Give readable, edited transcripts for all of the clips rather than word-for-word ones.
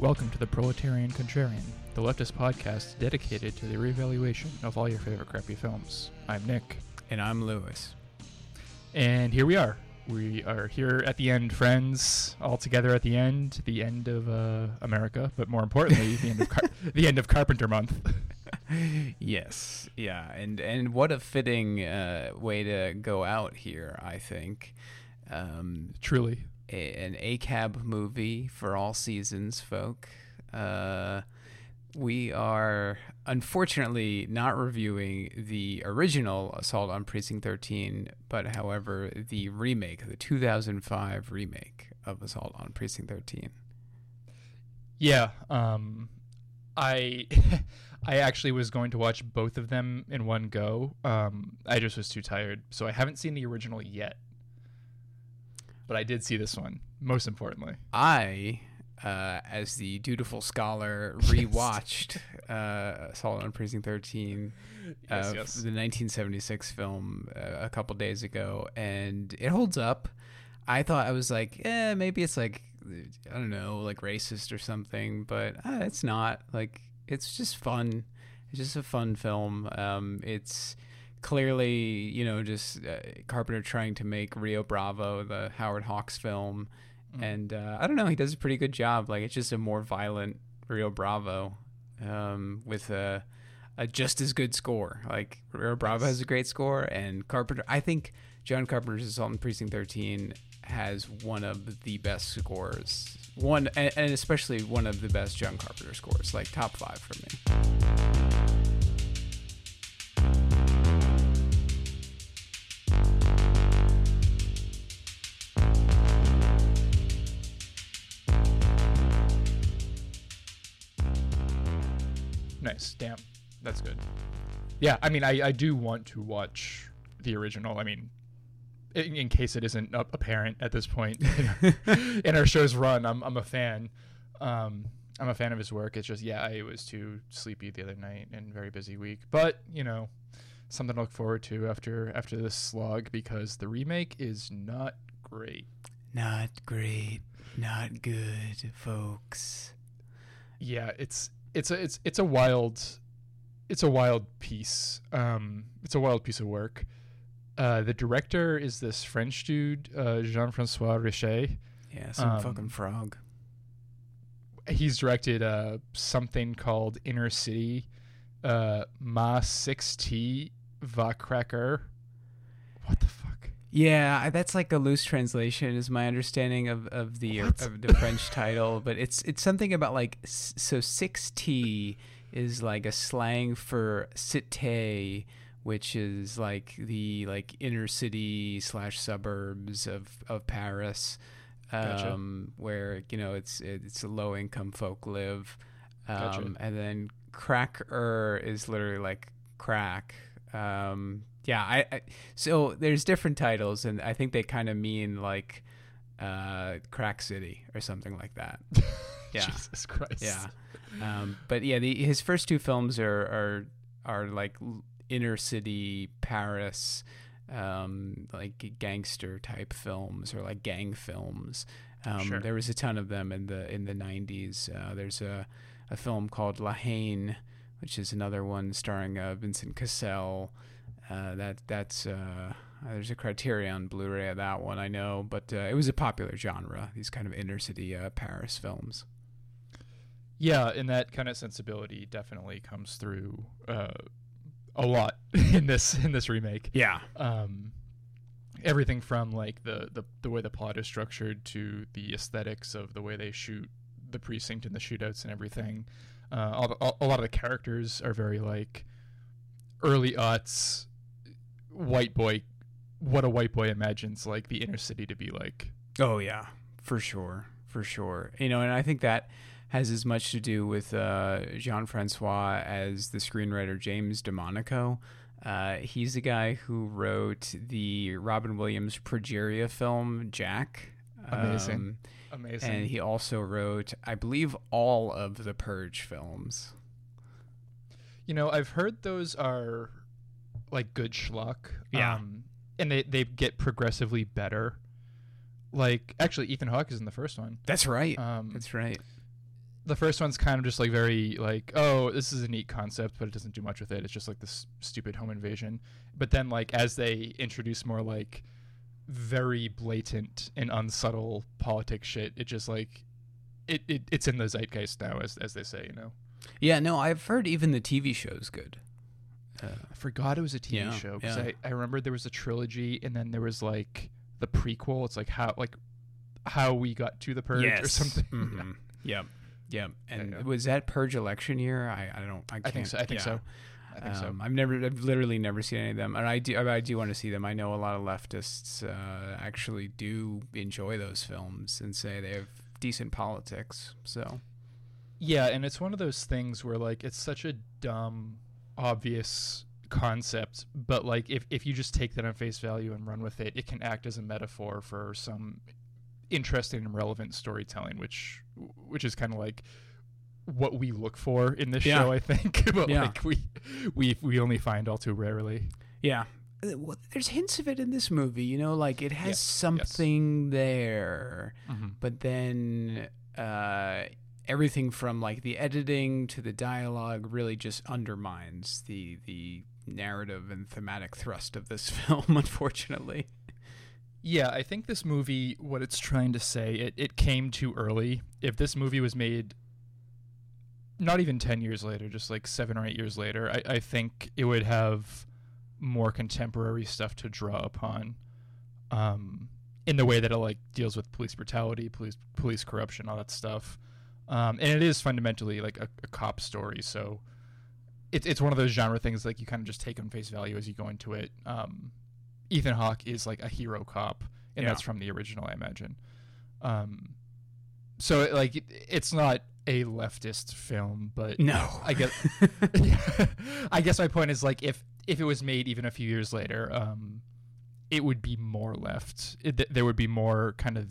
Welcome to The Proletarian Contrarian, the leftist podcast dedicated to the reevaluation of all your favorite crappy films. I'm Nick. And I'm Lewis. And here we are. We are here at the end, friends, all together at the end of America, but more importantly, the end of Carpenter Month. Yes, yeah, and what a fitting way to go out here, I think. Truly. An ACAB movie for all seasons, folk. We are, unfortunately, not reviewing the original Assault on Precinct 13, but, however, the remake, the 2005 remake of Assault on Precinct 13. Yeah, I actually was going to watch both of them in one go. I just was too tired, so I haven't seen the original yet. But I did see this one, most importantly. I... as the dutiful scholar rewatched Assault on Precinct 13, yes. The 1976 film, a couple days ago, and it holds up. I thought, I was like, maybe it's like, I don't know, like racist or something, but it's not. Like, it's just fun. It's just a fun film. It's clearly, you know, just Carpenter trying to make Rio Bravo, the Howard Hawks film. And I don't know, he does a pretty good job. Like, it's just a more violent Rio Bravo with a just as good score. Like, Rio Bravo has a great score, and Carpenter, I think John Carpenter's Assault on Precinct 13 has one of the best scores. And especially one of the best John Carpenter scores, like top 5 for me. Nice. Damn. That's good. Yeah, I mean, I do want to watch the original. I mean, in case it isn't apparent at this point in our show's run, I'm a fan. I'm a fan of his work. It's just, yeah, I was too sleepy the other night and very busy week. But, you know, something to look forward to after this slog, because the remake is not great. Not great. Not good, folks. Yeah, it's a wild piece. It's a wild piece of work. The director is this French dude, Jean-François Richet. Yeah, some fucking frog. He's directed something called Inner City, Ma 6-T va crack-er. What the fuck? Yeah, that's like a loose translation, is my understanding of the French title. But it's something about, like, so 6T is like a slang for cité, which is like the inner city / suburbs of Paris, gotcha. Where, you know, it's low income folk live, gotcha. And then cracker is literally like crack. Yeah, so there's different titles, and I think they kind of mean like Crack City or something like that. Yeah. Jesus Christ. Yeah. But yeah, his first two films are like inner city Paris, like gangster type films or like gang films. Sure. There was a ton of them in the 90s. There's a film called La Haine, which is another one starring Vincent Cassel. That's there's a Criterion Blu-ray of that one, I know, but it was a popular genre, these kind of inner city Paris films. Yeah, and that kind of sensibility definitely comes through a lot in this remake. Yeah, everything from like the way the plot is structured to the aesthetics of the way they shoot the precinct and the shootouts and everything. A lot of the characters are very like early aughts. White boy, what a white boy imagines like the inner city to be like. Oh yeah, for sure. You know, and I think that has as much to do with Jean-François as the screenwriter James DeMonaco. He's the guy who wrote the Robin Williams progeria film Jack. Amazing. And he also wrote, I believe, all of the Purge films. You know, I've heard those are like good schlock. Yeah. And they get progressively better. Like, actually, Ethan Hawke is in the first one. That's right. The first one's kind of just like very like, oh, this is a neat concept, but it doesn't do much with it. It's just like this stupid home invasion. But then like as they introduce more like very blatant and unsubtle politics shit, it just like it's in the zeitgeist now, as they say, you know. Yeah, no, I've heard even the TV show's good. I forgot it was a TV show because I remember there was a trilogy and then there was like the prequel. It's like how we got to the Purge or something. Mm-hmm. Yeah. Yeah, and was that Purge election year? I think so. I've literally never seen any of them, and I do want to see them. I know a lot of leftists actually do enjoy those films and say they have decent politics. So, yeah, and it's one of those things where like it's such a dumb, obvious concept, but like if you just take that on face value and run with it, it can act as a metaphor for some interesting and relevant storytelling, which is kind of like what we look for in this show, I think. But like we only find all too rarely. Yeah, well, there's hints of it in this movie, you know, like it has something there, but then everything from like the editing to the dialogue really just undermines the narrative and thematic thrust of this film, unfortunately. Yeah, I think this movie, what it's trying to say, it came too early. If this movie was made not even 10 years later, just like 7 or 8 years later, I think it would have more contemporary stuff to draw upon in the way that it like deals with police brutality, police corruption, all that stuff. And it is fundamentally like a cop story, so it's one of those genre things like you kind of just take on face value as you go into it. Ethan Hawke is like a hero cop, and that's from the original, I imagine. So like it's not a leftist film, but no, I guess. I guess my point is like if it was made even a few years later, it would be more left. There would be more kind of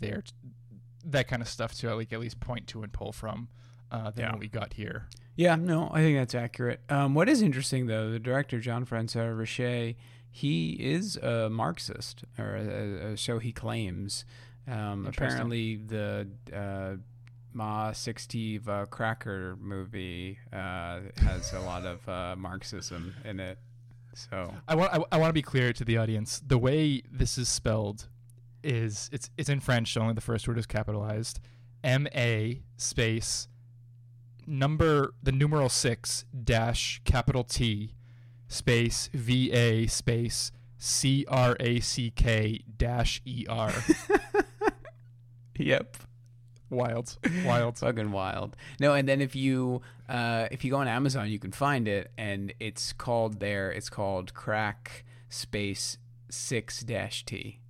that kind of stuff to like at least point to and pull from than what we got here. Yeah, no, I think that's accurate. What is interesting though, the director Jean-François Richet. He is a Marxist, or so he claims. Apparently, the Ma 6-T va crack-er movie has a lot of Marxism in it. So I want to be clear to the audience. The way this is spelled is it's in French. Only the first word is capitalized. M-A space number the numeral 6 dash capital T. Space VA space CRACK-ER. Yep. Wild. Fucking wild. No, and then if you go on Amazon, you can find it, and it's called Crack Space 6-T.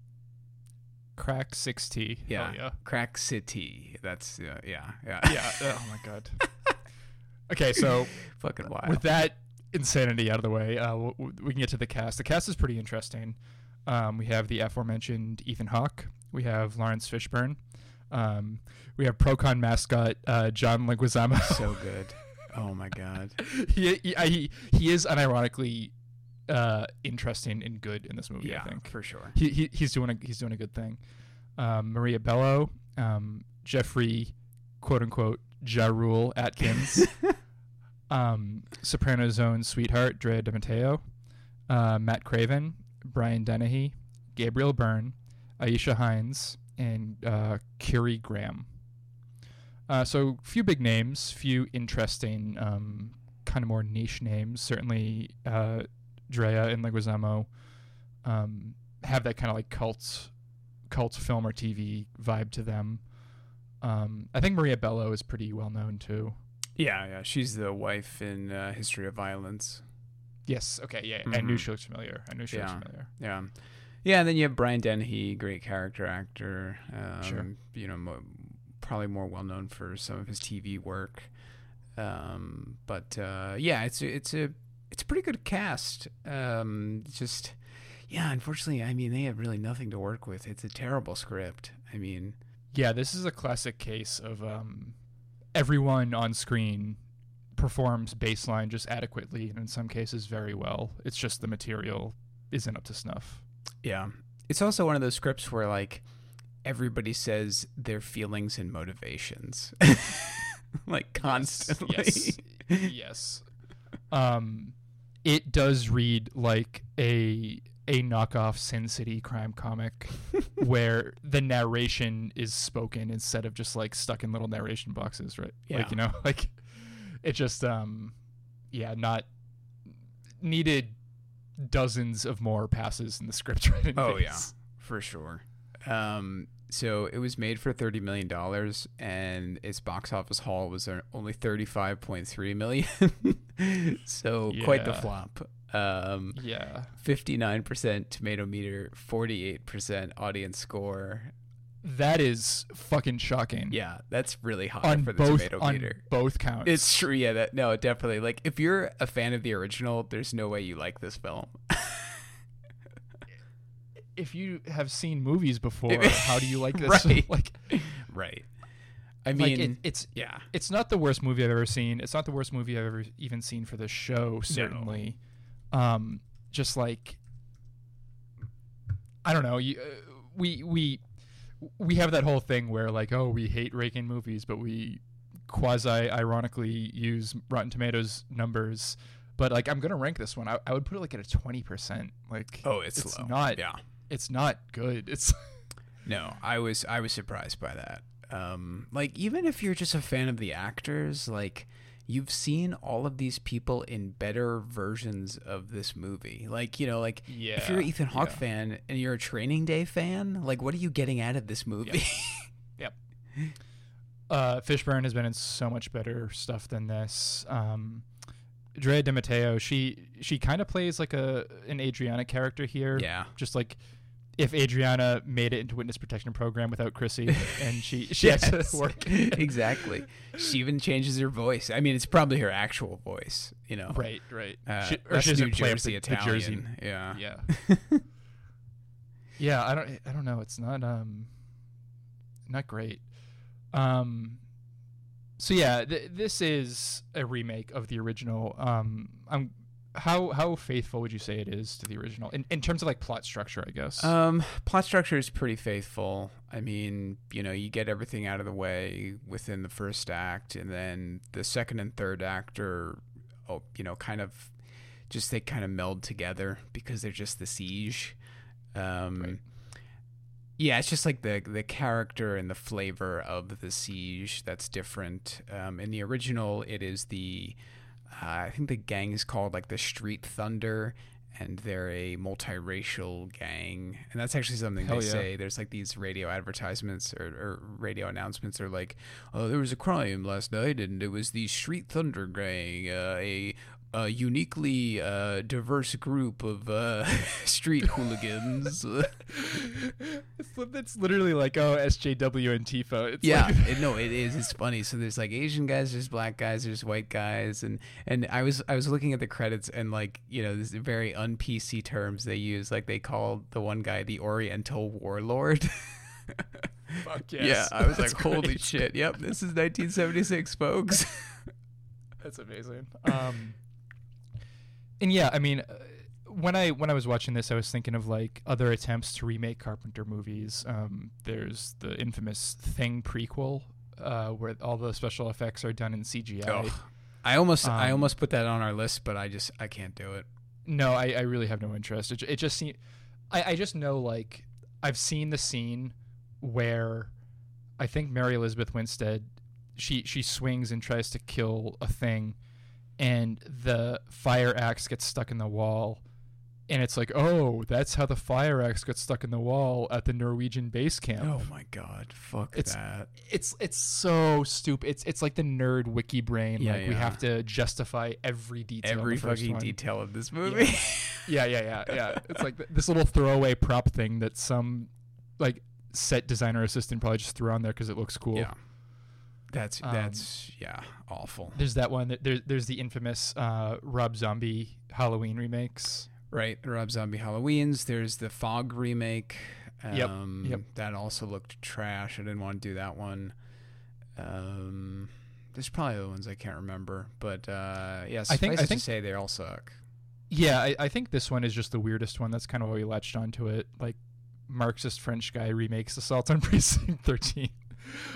Crack 6-T. Yeah. Oh, yeah. Crack City. That's yeah. Oh my god. Okay, so fucking wild. With that insanity out of the way, we can get to the cast. The cast is pretty interesting. We have the aforementioned Ethan Hawke. We have Lawrence Fishburne. We have Procon mascot John Leguizamo. So good. Oh my god. He is unironically interesting and good in this movie. Yeah, I think for sure. He's doing a good thing. Maria Bello, Jeffrey, quote unquote, Ja Rule Atkins. Soprano's own sweetheart, Drea De Matteo, Matt Craven, Brian Dennehy, Gabriel Byrne, Aisha Hines, and Kiri Graham. So few big names, few interesting kind of more niche names. Certainly Drea and Leguizamo have that kind of like cult film or TV vibe to them. I think Maria Bello is pretty well known too. Yeah. She's the wife in History of Violence. Yes. Okay. Yeah. Mm-hmm. I knew she was familiar. Yeah. Yeah. And then you have Brian Dennehy, great character actor. Sure. You know, probably more well known for some of his TV work. It's a pretty good cast. Unfortunately, I mean, they have really nothing to work with. It's a terrible script. I mean, yeah, this is a classic case of everyone on screen performs baseline just adequately, and in some cases very well. It's just the material isn't up to snuff. Yeah. It's also one of those scripts where like everybody says their feelings and motivations. like constantly. Yes. It does read like a knockoff Sin City crime comic where the narration is spoken instead of just like stuck in little narration boxes, right? Yeah. Like, you know, like it just not needed dozens of more passes in the script writing. Oh yeah, for sure. So it was made for $30 million, and its box office haul was only $35.3 million. So yeah. Quite the flop. 59% tomato meter, 48% audience score. That is fucking shocking. Yeah, that's really high for the tomato meter. On both counts. It's true. Yeah, definitely. Like, if you're a fan of the original, there's no way you like this film. If you have seen movies before, how do you like this? Right. Like, right. I mean, like it's not the worst movie I've ever seen. It's not the worst movie I've ever even seen for this show, certainly. No. Just like, I don't know. We have that whole thing where like, oh, we hate ranking movies, but we quasi-ironically use Rotten Tomatoes numbers. But like, I'm gonna rank this one. I would put it like at a 20%. Like, oh, it's low. Not. Yeah. It's not good. It's no. I was surprised by that. Like, even if you're just a fan of the actors, like, you've seen all of these people in better versions of this movie. Like, you know, like, if you're an Ethan Hawke fan and you're a Training Day fan, like, what are you getting out of this movie? Yep. Fishburne has been in so much better stuff than this. Drea De Matteo, she kind of plays like an Adriana character here. Yeah. Just like if Adriana made it into Witness Protection Program without Chrissy, and she has to work. Exactly. She even changes her voice. I mean, it's probably her actual voice, you know. Right. She doesn't play the Jersey. Yeah. Yeah, I don't know. It's not great. So yeah, this is a remake of the original. How faithful would you say it is to the original in terms of like plot structure, I guess? Plot structure is pretty faithful. I mean, you know, you get everything out of the way within the first act, and then the second and third act are, you know, kind of just they kind of meld together because they're just the siege. Right. Yeah, it's just like the character and the flavor of the siege that's different. In the original, it is I think the gang is called like the Street Thunder, and they're a multiracial gang. And that's actually something say. There's like these radio advertisements or radio announcements are like, oh, there was a crime last night, and it was the Street Thunder gang, a uniquely diverse group of street hooligans. It's literally like, oh, SJW and Tifa. It's it is. It's funny. So there's like Asian guys, there's black guys, there's white guys, and I was looking at the credits, and like, you know, this very un-PC terms they use. Like they called the one guy the Oriental Warlord. Fuck yes. Yeah, I was That's like, great. Holy shit. Yep, this is 1976, folks. That's amazing. And yeah, I mean, when I was watching this, I was thinking of like other attempts to remake Carpenter movies. There's the infamous Thing prequel, where all the special effects are done in CGI. Oh, I almost put that on our list, but I can't do it. No, I really have no interest. It just seemed, I just know, like, I've seen the scene where I think Mary Elizabeth Winstead, she swings and tries to kill a thing, and the fire axe gets stuck in the wall, and it's like, oh, that's how the fire axe got stuck in the wall at the Norwegian base camp. Oh my god, fuck that! It's so stupid. It's like the nerd wiki brain. Yeah, like we have to justify every detail, every fucking detail of this movie. Yeah. It's like this little throwaway prop thing that some like set designer assistant probably just threw on there because it looks cool. Yeah. That's awful. There's that one. There's the infamous Rob Zombie Halloween remakes. Right, Rob Zombie Halloweens. There's the Fog remake. Yep. That also looked trash. I didn't want to do that one. There's probably other ones I can't remember, but I think to say they all suck. Yeah, I think this one is just the weirdest one. That's kind of why we latched onto it. Like, Marxist French guy remakes Assault on Precinct 13.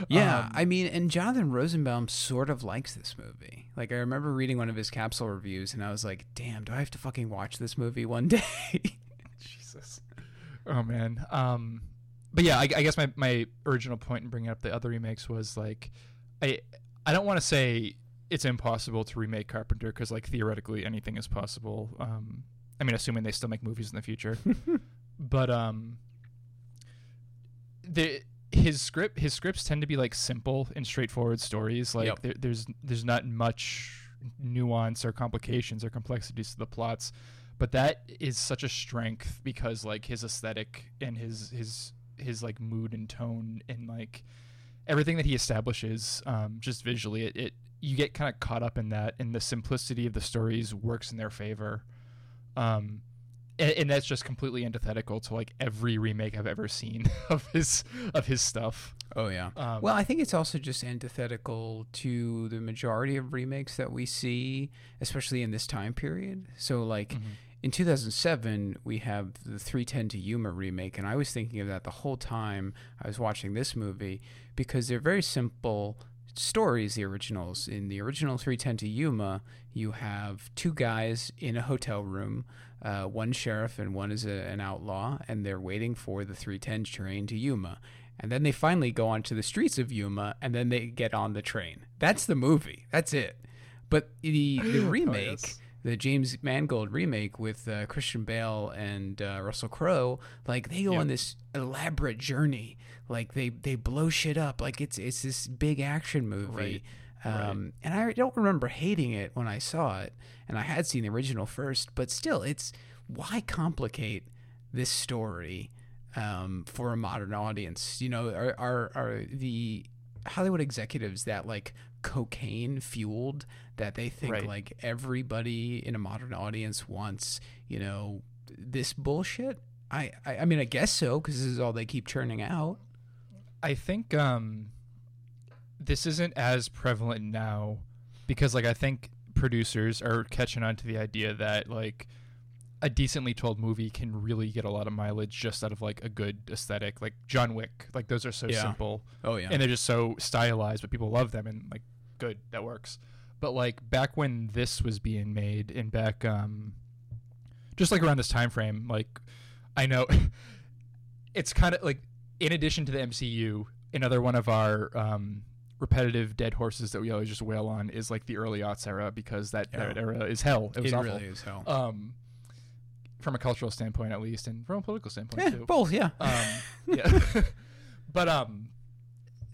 Yeah, I mean, and Jonathan Rosenbaum sort of likes this movie. Like, I remember reading one of his capsule reviews, and I was like, damn, do I have to fucking watch this movie one day? Jesus. Oh, man. But yeah, I guess my original point in bringing up the other remakes was, like, I don't want to say it's impossible to remake Carpenter, because, like, theoretically anything is possible. I mean, assuming they still make movies in the future. But his scripts tend to be, like, simple and straightforward stories. Like, yep. there's not much nuance or complications or complexities to the plots. But that is such a strength, because, like, his aesthetic and his like, mood and tone and, like, everything that he establishes, just visually, it you get kind of caught up in that, and the simplicity of the stories works in their favor. And that's just completely antithetical to, like, every remake I've ever seen of his stuff. Oh yeah. Well, I think it's also just antithetical to the majority of remakes that we see, especially in this time period. So, like, mm-hmm. in 2007 we have the 3:10 to Yuma remake, and I was thinking of that the whole time I was watching this movie, because they're very simple stories, the originals. In the original 3:10 to Yuma, you have two guys in a hotel room, one sheriff and one is an outlaw, and they're waiting for the 3:10 train to Yuma. And then they finally go onto the streets of Yuma, and then they get on the train. That's the movie. That's it. But the remake, the James Mangold remake with Christian Bale and Russell Crowe, like, they go on this elaborate journey. Like, they blow shit up. Like, it's this big action movie. Right. And I don't remember hating it when I saw it, and I had seen the original first, but still, it's, why complicate this story for a modern audience? You know, are the Hollywood executives that, like, cocaine fueled, that they think, right. like, everybody in a modern audience wants, you know, this bullshit? I mean, I guess so, because this is all they keep churning out. I think this isn't as prevalent now, because, like, I think producers are catching on to the idea that, like, a decently told movie can really get a lot of mileage just out of, like, a good aesthetic. Like John Wick, like, those are so simple. Oh yeah. And they're just so stylized, but people love them, and, like, good, that works. But, like, back when this was being made, and back just, like, around this time frame, like, I know it's kind of like, in addition to the MCU, another one of our repetitive dead horses that we always just wail on is, like, the early aughts era, because that era is hell. It was awful. It really is hell. From a cultural standpoint, at least, and from a political standpoint, too. Both, yeah. Yeah. But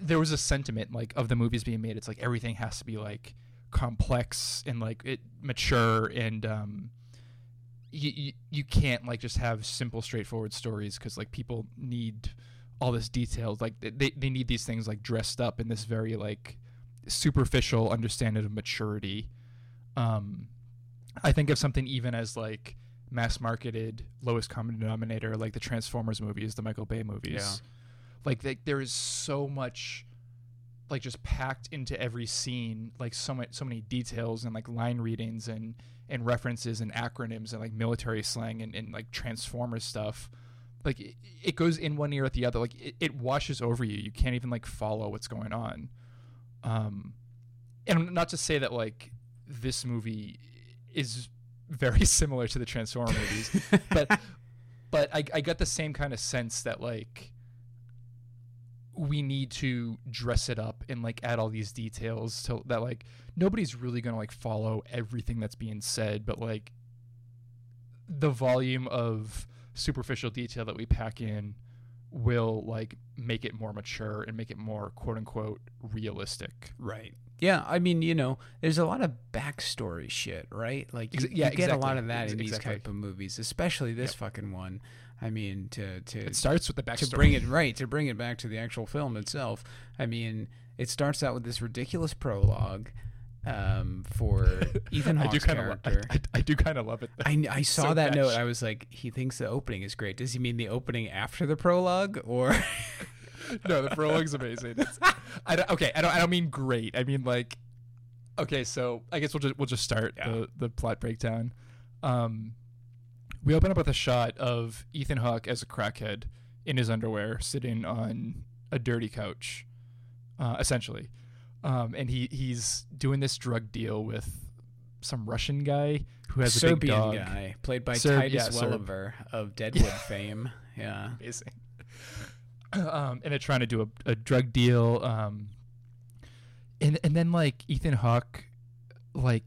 there was a sentiment, like, of the movies being made. It's like everything has to be, like, complex and, like, it mature, and you can't, like, just have simple, straightforward stories, because, like, people need all this detailed, like, they need these things, like, dressed up in this very, like, superficial understanding of maturity. I think of something even as, like, mass marketed, lowest common denominator, like the Transformers movies, the Michael Bay movies. Yeah. Like, there is so much, like, just packed into every scene, like, so many details, and, like, line readings and references and acronyms and, like, military slang and like Transformers stuff. Like, it goes in one ear at the other. Like, it washes over you. You can't even, like, follow what's going on. And not to say that, like, this movie is very similar to the Transformers movies, but I got the same kind of sense that, like, we need to dress it up and, like, add all these details to that, like, nobody's really going to, like, follow everything that's being said, but, like, the volume of superficial detail that we pack in will, like, make it more mature and make it more, quote unquote, realistic. Right. Yeah. I mean, you know, there's a lot of backstory shit, right? Like, you get a lot of that in these type of movies, especially this fucking one. I mean, it starts with the backstory. To bring it back to the actual film itself. I mean, it starts out with this ridiculous prologue for Ethan Hawke's character. I do kind of love it. I saw so that note. I was like, he thinks the opening is great. Does he mean the opening after the prologue, or? No, the prologue's amazing. I don't mean great. I mean, like, okay. So I guess we'll just start the plot breakdown. We open up with a shot of Ethan Hawke as a crackhead in his underwear, sitting on a dirty couch. essentially. And he's doing this drug deal with some Russian guy who has a big dog. Serbian guy, played by Titus Welliver of Deadwood fame. Yeah. Amazing. And they're trying to do a drug deal. And then, like, Ethan Hawke, like,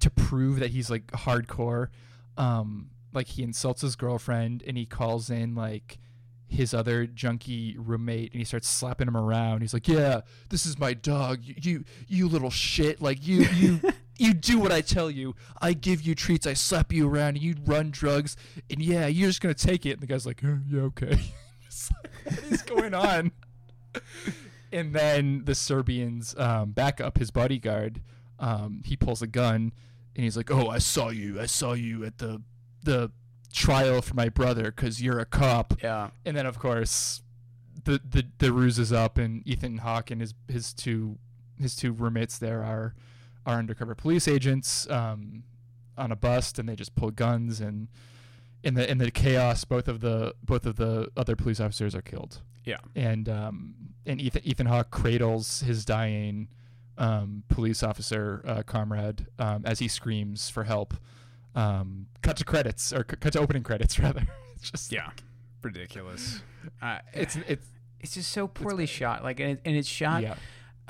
to prove that he's, like, hardcore, like, he insults his girlfriend and he calls in, like, his other junkie roommate and he starts slapping him around. He's like, yeah, this is my dog. You little shit. Like, you do what I tell you. I give you treats. I slap you around and you run drugs. And, yeah, you're just going to take it. And the guy's like, yeah, okay. It's like, what is going on? And then the Serbians back up his bodyguard. He pulls a gun and he's like, oh, I saw you at the trial for my brother because you're a cop. Yeah. And then, of course, the ruse is up and Ethan Hawke and his two roommates there are undercover police agents on a bust, and they just pull guns, and in the chaos both of the other police officers are killed. Yeah. And Ethan Hawke cradles his dying police officer comrade as he screams for help. Cut to opening credits, rather. It's just ridiculous. It's just so poorly shot. Like, and it's shot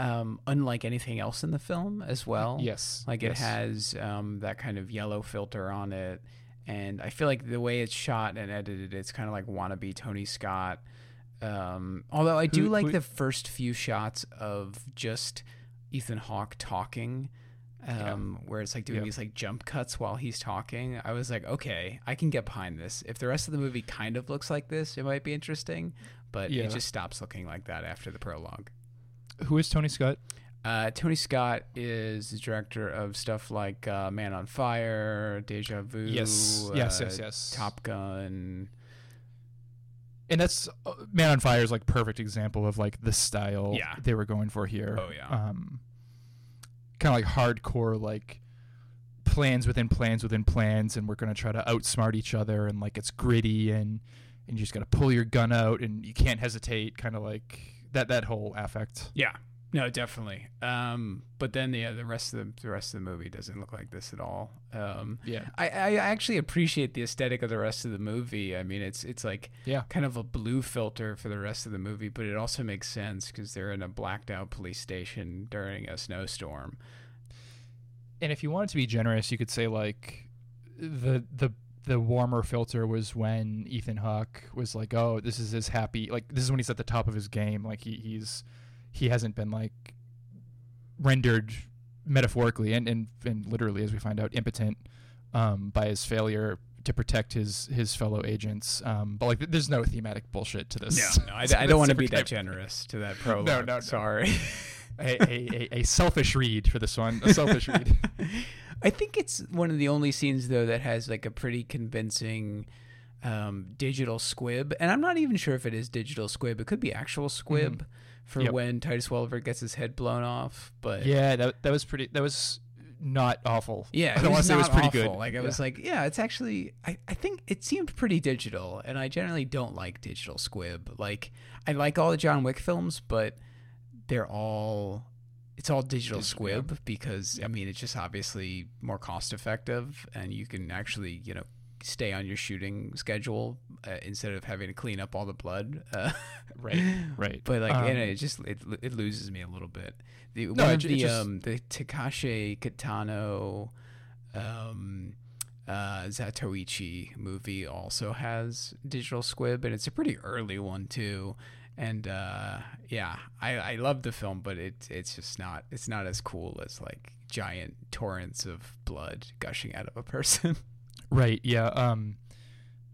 unlike anything else in the film as well. Yes, like it has that kind of yellow filter on it, and I feel like the way it's shot and edited, it's kind of like wannabe Tony Scott. Although I do like the first few shots of just Ethan Hawke talking. Where it's like doing these like jump cuts while he's talking. I was like, okay, I can get behind this. If the rest of the movie kind of looks like this, it might be interesting, but it just stops looking like that after the prologue. Who is Tony Scott? Tony Scott is the director of stuff like Man on Fire, Deja Vu, yes. Top Gun. And that's Man on Fire is like perfect example of like the style they were going for here. Oh yeah. Kind of like hardcore, like plans within plans within plans, and we're going to try to outsmart each other, and like it's gritty, and you just got to pull your gun out and you can't hesitate, kind of like that whole affect. Yeah, no, definitely. But then the rest of the movie doesn't look like this at all. I actually appreciate the aesthetic of the rest of the movie. I mean, it's like kind of a blue filter for the rest of the movie, but it also makes sense because they're in a blacked out police station during a snowstorm. And if you wanted to be generous, you could say like the warmer filter was when Ethan Hawke was like, oh, this is his happy, like this is when he's at the top of his game, like he hasn't been like rendered metaphorically and literally, as we find out, impotent by his failure to protect his fellow agents. But like, there's no thematic bullshit to this. Yeah, no, I don't want to be that generous to that prologue. No. Sorry. a selfish read for this one. A selfish read. I think it's one of the only scenes though that has like a pretty convincing digital squib, and I'm not even sure if it is digital squib. It could be actual squib. Mm-hmm. For when Titus Welliver gets his head blown off, but that was pretty. That was not awful. Yeah, I don't want to say it was pretty awful. Good. Like I was like, it's actually. I think it seemed pretty digital, and I generally don't like digital squib. Like I like all the John Wick films, but it's all digital squib because I mean it's just obviously more cost effective, and you can actually stay on your shooting schedule instead of having to clean up all the blood. Right. But like, it loses me a little bit. The Takashi Kitano, Zatoichi movie also has digital squib, and it's a pretty early one too. And I love the film, but it's just not. It's not as cool as like giant torrents of blood gushing out of a person. Right, yeah.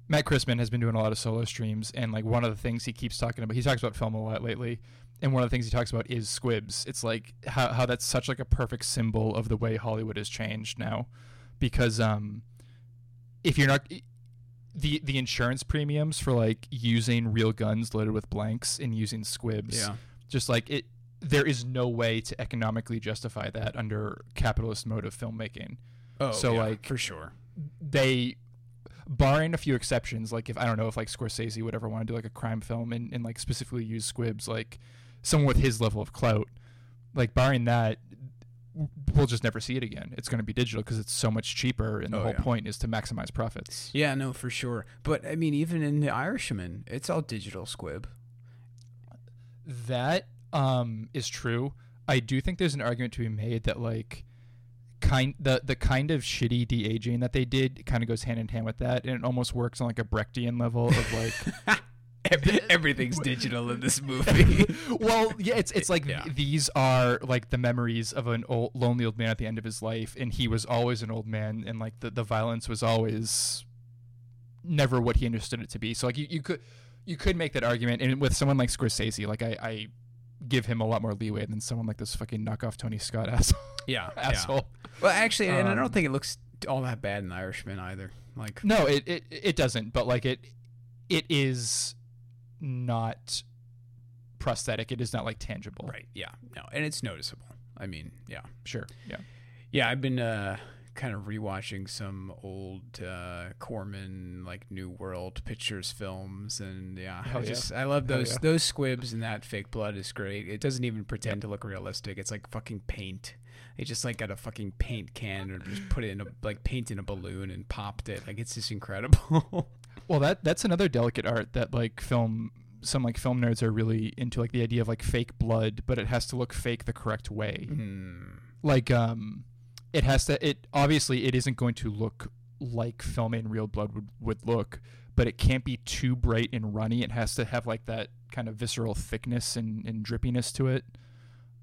Matt Chrisman has been doing a lot of solo streams, and like one of the things he keeps talking about, he talks about film a lot lately, and one of the things he talks about is squibs. It's like how that's such like a perfect symbol of the way Hollywood has changed now, because if you're not the insurance premiums for like using real guns loaded with blanks and using squibs, just like it, there is no way to economically justify that under capitalist mode of filmmaking. Oh, so like for sure. They, barring a few exceptions, like if I don't know if like Scorsese would ever want to do like a crime film and like specifically use squibs, like someone with his level of clout. Like, barring that, we'll just never see it again. It's going to be digital because it's so much cheaper, and the whole point is to maximize profits. Yeah, no, for sure. But, I mean, even in The Irishman, it's all digital squib. That is true. I do think there's an argument to be made that, like, the kind of shitty de-aging that they did kind of goes hand in hand with that, and it almost works on, like, a Brechtian level of, like... Everything's digital in this movie. Well, yeah, it's like these are like the memories of an lonely old man at the end of his life, and he was always an old man, and like the violence was always never what he understood it to be. So like you could make that argument, and with someone like Scorsese, like I give him a lot more leeway than someone like this fucking knockoff Tony Scott asshole. Yeah, asshole. Yeah. Well, actually, and I don't think it looks all that bad in The Irishman either. Like, no, it doesn't. But like it is not prosthetic. It is not like tangible. Right. Yeah. No. And it's noticeable. I mean, yeah, sure. Yeah. Yeah. I've been kind of rewatching some old Corman, like New World Pictures films, and I love those. Yeah. Those squibs and that fake blood is great. It doesn't even pretend to look realistic. It's like fucking paint. They just like got a fucking paint can and just put it in a like paint in a balloon and popped it. Like, it's just incredible. Well, that's another delicate art that like film nerds are really into, like the idea of like fake blood, but it has to look fake the correct way. Mm. Like it has to. It obviously it isn't going to look like film in real blood would look, but it can't be too bright and runny. It has to have like that kind of visceral thickness and drippiness to it.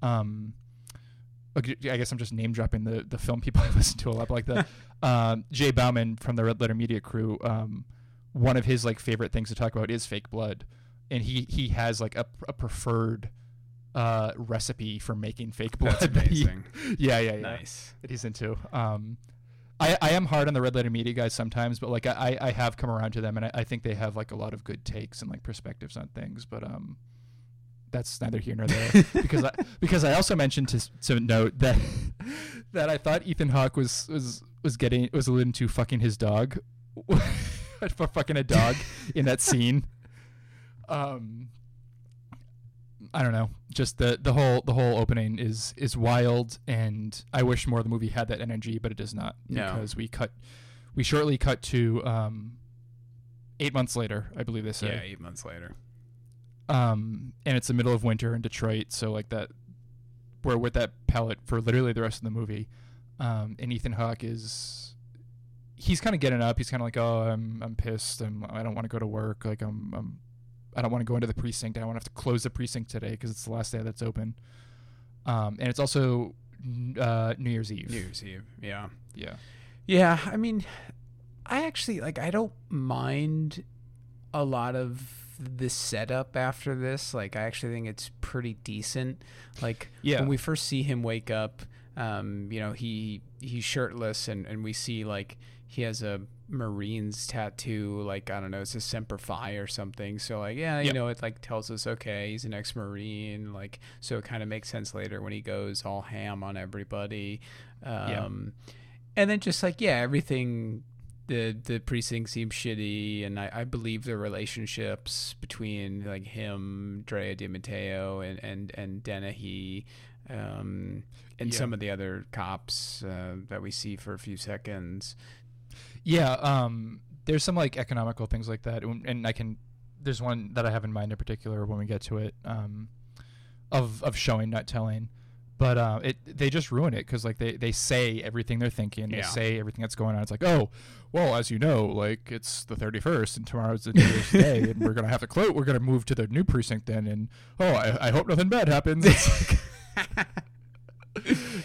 I guess I'm just name dropping the film people I listen to a lot, like the Jay Bauman from the Red Letter Media crew. One of his like favorite things to talk about is fake blood, and he has like a preferred recipe for making fake blood. That's amazing. Yeah. Nice. That he's into. I am hard on the Red Letter Media guys sometimes, but like I have come around to them, and I think they have like a lot of good takes and like perspectives on things. But that's neither here nor there, because I also mentioned to note that I thought Ethan Hawke was alluding to fucking his dog. For fucking a dog in that scene. I don't know. Just the whole opening is wild, and I wish more of the movie had that energy, but it does not. No. Because we shortly cut to 8 months later, I believe they say. Yeah, 8 months later. And it's the middle of winter in Detroit, so like that we're with that palette for literally the rest of the movie. And Ethan Hawke he's kind of getting up. He's kind of like, oh, I'm pissed. I don't want to go to work. Like, I don't want to go into the precinct. I don't want to have to close the precinct today because it's the last day that's open. And it's also New Year's Eve. New Year's Eve. Yeah. Yeah. Yeah. I mean, I actually like. I don't mind a lot of the setup after this. Like, I actually think it's pretty decent. Like, when we first see him wake up, you know, he's shirtless, and we see like. He has a Marines tattoo, like, I don't know, it's a Semper Fi or something. So, like, you know, it, like, tells us, okay, he's an ex-Marine, like, so it kind of makes sense later when he goes all ham on everybody. And then just, like, everything, the precinct seems shitty, and I believe the relationships between, like, him, Drea De Matteo, and Dennehy, and some of the other cops that we see for a few seconds. Yeah, there's some like economical things like that, and there's one that I have in mind in particular when we get to it, of showing not telling, but they just ruin it because like they say everything they're thinking, they say everything that's going on. It's like, oh, well, as you know, like it's the 31st, and tomorrow's the New Year's Day, and we're gonna have to close. We're gonna move to the new precinct then, and I hope nothing bad happens. It's like,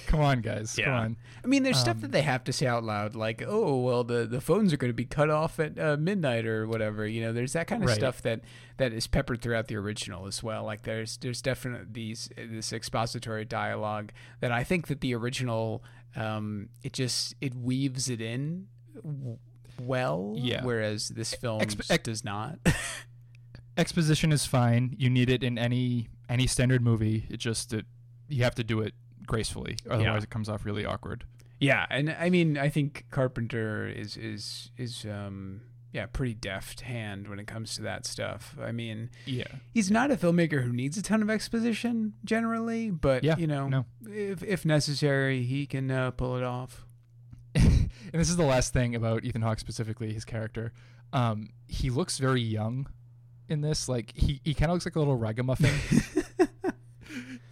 come on, guys. Yeah. Come on. I mean, there's stuff that they have to say out loud, like, oh, well, the phones are going to be cut off at midnight or whatever. You know, there's that kind of stuff that is peppered throughout the original as well. Like, there's definitely this expository dialogue that I think that the original, it weaves it in well, whereas this film does not. Exposition is fine. You need it in any standard movie. It just you have to do it gracefully, otherwise it comes off really awkward. And I mean, I think Carpenter is pretty deft hand when it comes to that stuff. I mean, he's not a filmmaker who needs a ton of exposition generally, but if necessary, he can pull it off. And this is the last thing about Ethan Hawke specifically, his character. He looks very young in this. Like he kind of looks like a little ragamuffin.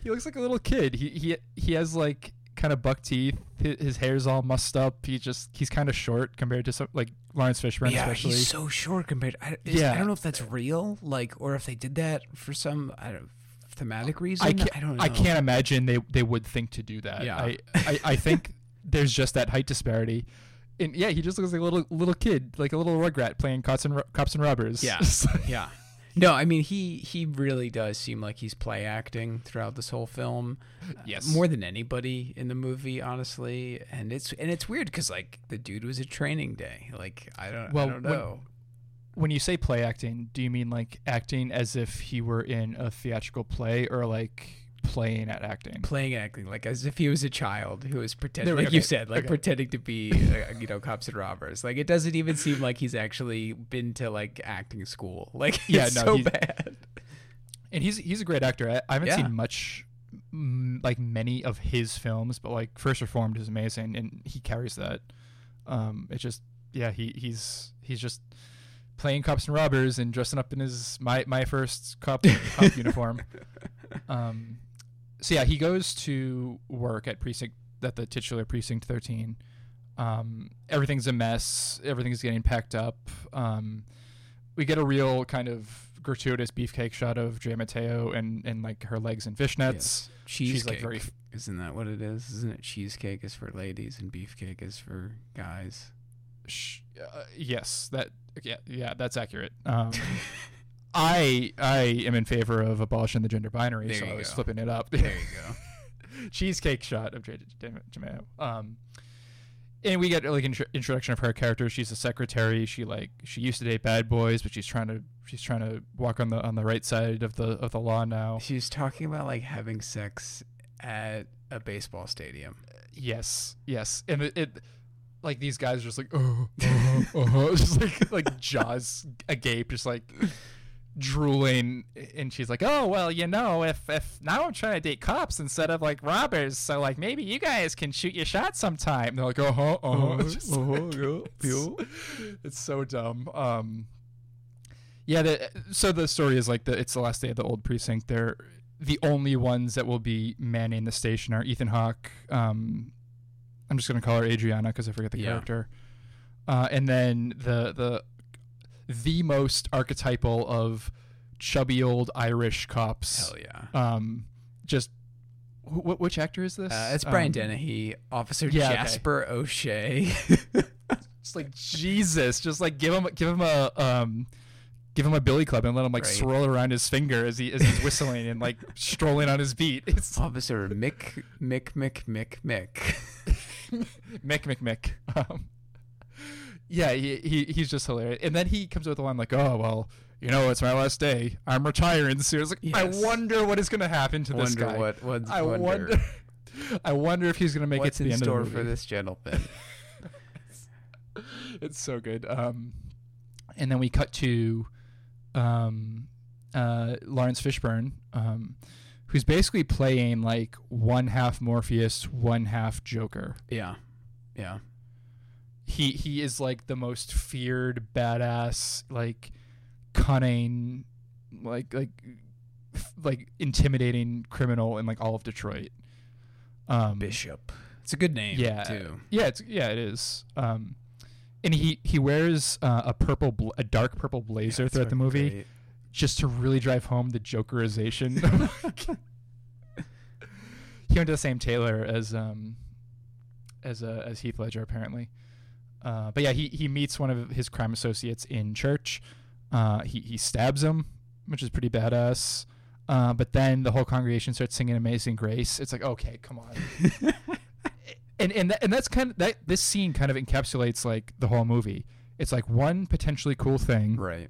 He looks like a little kid. He has like kind of buck teeth. His hair's all mussed up. He's kind of short compared to some, like Lawrence Fishburne, especially. Yeah, he's so short compared to, I don't know if that's real, like, or if they did that for some thematic reason. I don't know. I can't imagine they would think to do that. Yeah. I think there's just that height disparity. And yeah, he just looks like a little kid, like a little rugrat playing cops and robbers. Yeah, yeah. No, I mean, he really does seem like he's play acting throughout this whole film. Yes, more than anybody in the movie, honestly. And it's weird because like the dude was at training day. Like I don't know. When you say play acting, do you mean like acting as if he were in a theatrical play, or like playing at acting, like as if he was a child who was pretending, like you said, like pretending to be, cops and robbers. Like it doesn't even seem like he's actually been to like acting school. Like he's bad. And he's a great actor. I haven't seen much, like many of his films, but like First Reformed is amazing, and he carries that. It's just he's just playing cops and robbers and dressing up in his my first cop uniform. So he goes to work at the titular Precinct 13. Everything's a mess. Everything's getting packed up. We get a real kind of gratuitous beefcake shot of Drea De Matteo and like her legs and fishnets. Yes. Cheesecake. She's like isn't that what it is? Isn't it cheesecake is for ladies and beefcake is for guys? Yes, that's accurate. I am in favor of abolishing the gender binary, so I was flipping it up. There you go. Cheesecake shot of Drea De Matteo. And we get like introduction of her character. She's a secretary. She used to date bad boys, but she's trying to walk on the right side of the law now. She's talking about like having sex at a baseball stadium. Yes, and it like these guys are just like just like jaws agape, just like. Drooling, and she's like, oh well, if now I'm trying to date cops instead of like robbers, so like maybe you guys can shoot your shot sometime. And they're like it's so dumb. So the story is like it's the last day of the old precinct. They're the only ones that will be manning the station are Ethan Hawke, I'm just gonna call her Adriana because I forget the character, and then the most archetypal of chubby old Irish cops. Hell yeah. Which actor is this? It's Brian Dennehy, Officer Jasper O'Shea. It's like Jesus, just like give him a billy club and let him like swirl around his finger as he's whistling and like strolling on his beat. It's Officer Mick. Yeah, he's just hilarious. And then he comes with the line like, oh, well, it's my last day. I'm retiring soon. It's like, yes. I wonder what is going to happen to this guy. I wonder if he's going to make it to the end of the movie. What's in store for this gentleman? It's so good. And then we cut to Lawrence Fishburne, who's basically playing like one half Morpheus, one half Joker. Yeah, yeah. He is like the most feared badass, like cunning, like intimidating criminal in like all of Detroit. Bishop. It's a good name. Yeah. Too. Yeah. It is. And he wears a dark purple blazer throughout the movie, just to really drive home the Jokerization. He went to the same tailor as Heath Ledger apparently. But yeah, he meets one of his crime associates in church. He stabs him, which is pretty badass. But then the whole congregation starts singing "Amazing Grace." It's like, okay, come on. and that's kind of that. This scene kind of encapsulates like the whole movie. It's like one potentially cool thing, right?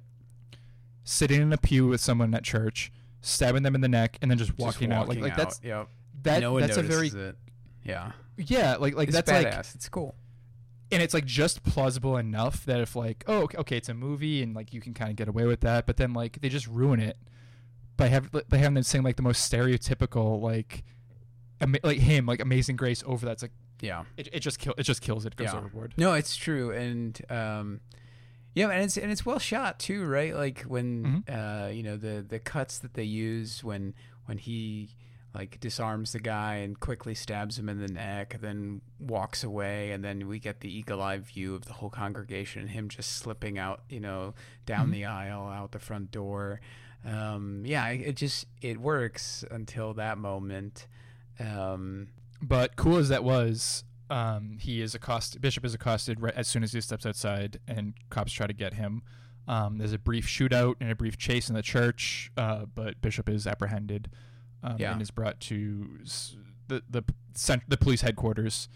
Sitting in a pew with someone at church, stabbing them in the neck, and then just walking out. Like that's that. No one notices it. Yeah. Yeah, like it's that's badass. Like it's cool. And it's, like, just plausible enough that if, like, oh, okay, it's a movie and, like, you can kind of get away with that. But then, like, they just ruin it by having them sing, like, the most stereotypical, like Amazing Grace over that. It's, like, yeah, it just kills it. It goes overboard. No, it's true. And, yeah, and it's well shot, too, right? Like, when, you know, the cuts that they use when he... like disarms the guy and quickly stabs him in the neck and then walks away. And then we get the eagle eye view of the whole congregation and him just slipping out, you know, down the aisle, out the front door. Yeah, it works until that moment. But cool as that was, Bishop is accosted right as soon as he steps outside and cops try to get him. There's a brief shootout and a brief chase in the church, but Bishop is apprehended. And is brought to the police headquarters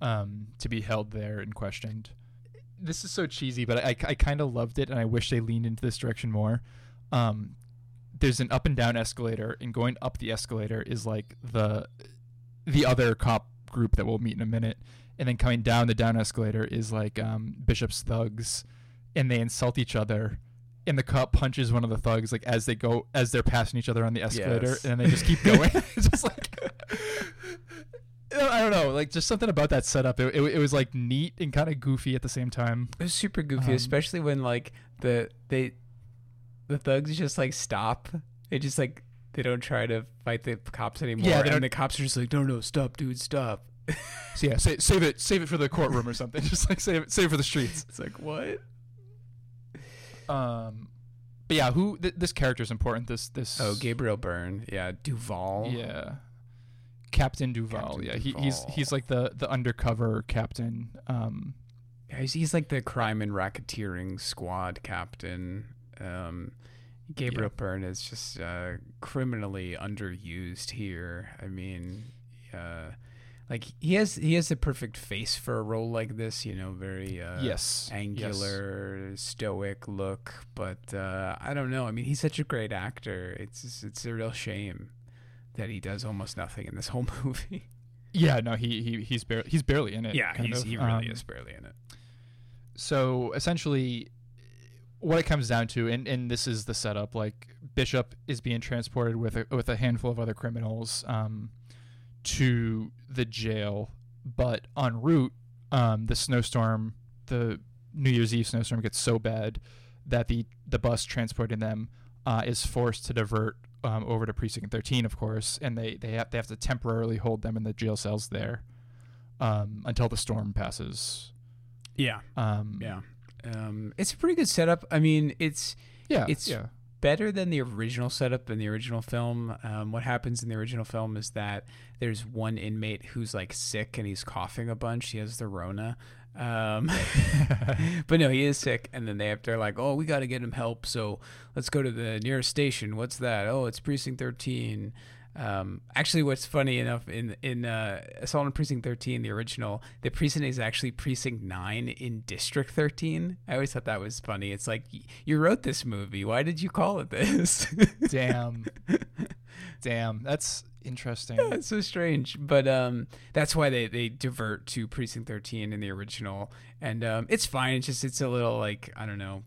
to be held there and questioned. This is so cheesy, but I kind of loved it, and I wish they leaned into this direction more. There's an up and down escalator, and going up the escalator is like the other cop group that we'll meet in a minute, and then coming down the down escalator is like Bishop's thugs, and they insult each other. And the cop punches one of the thugs like as they're passing each other on the escalator, and they just keep going. It's just like I don't know, like just something about that setup. It was like neat and kind of goofy at the same time. It was super goofy, especially when like the thugs just like stop. They just like they don't try to fight the cops anymore. Yeah, and the cops are just like, no, stop, dude, stop. So yeah, save it for the courtroom or something. Just like save it for the streets. It's like what. But yeah, this character is important. Gabriel Byrne, yeah, Duval, yeah, Captain Duval, yeah, he's like the undercover captain. He's like the crime and racketeering squad captain. Gabriel Byrne is just criminally underused here. I mean, like he has the perfect face for a role like this, you know, very angular, stoic look. But I don't know. I mean, he's such a great actor. It's a real shame that he does almost nothing in this whole movie. Yeah, no, he's barely in it. Yeah, he really is barely in it. So essentially, what it comes down to, and this is the setup. Like Bishop is being transported with a handful of other criminals. To the jail, but en route, the New Year's Eve snowstorm gets so bad that the bus transporting them is forced to divert over to Precinct 13, of course, and they have to temporarily hold them in the jail cells there until the storm passes. Yeah. It's a pretty good setup. I mean, it's better than the original setup in the original film. What happens in the original film is that there's one inmate who's like sick and he's coughing a bunch. He has the Rona. But no, he is sick. And then they're like, oh, we got to get him help. So let's go to the nearest station. What's that? Oh, it's Precinct 13. Actually, what's funny enough in Assault on Precinct 13, the original, the precinct is actually Precinct 9 in District 13. I always thought that was funny. It's like, you wrote this movie. Why did you call it this? Damn. That's interesting. Yeah, it's so strange. But that's why they divert to Precinct 13 in the original. And it's fine. It's just, it's a little like, I don't know.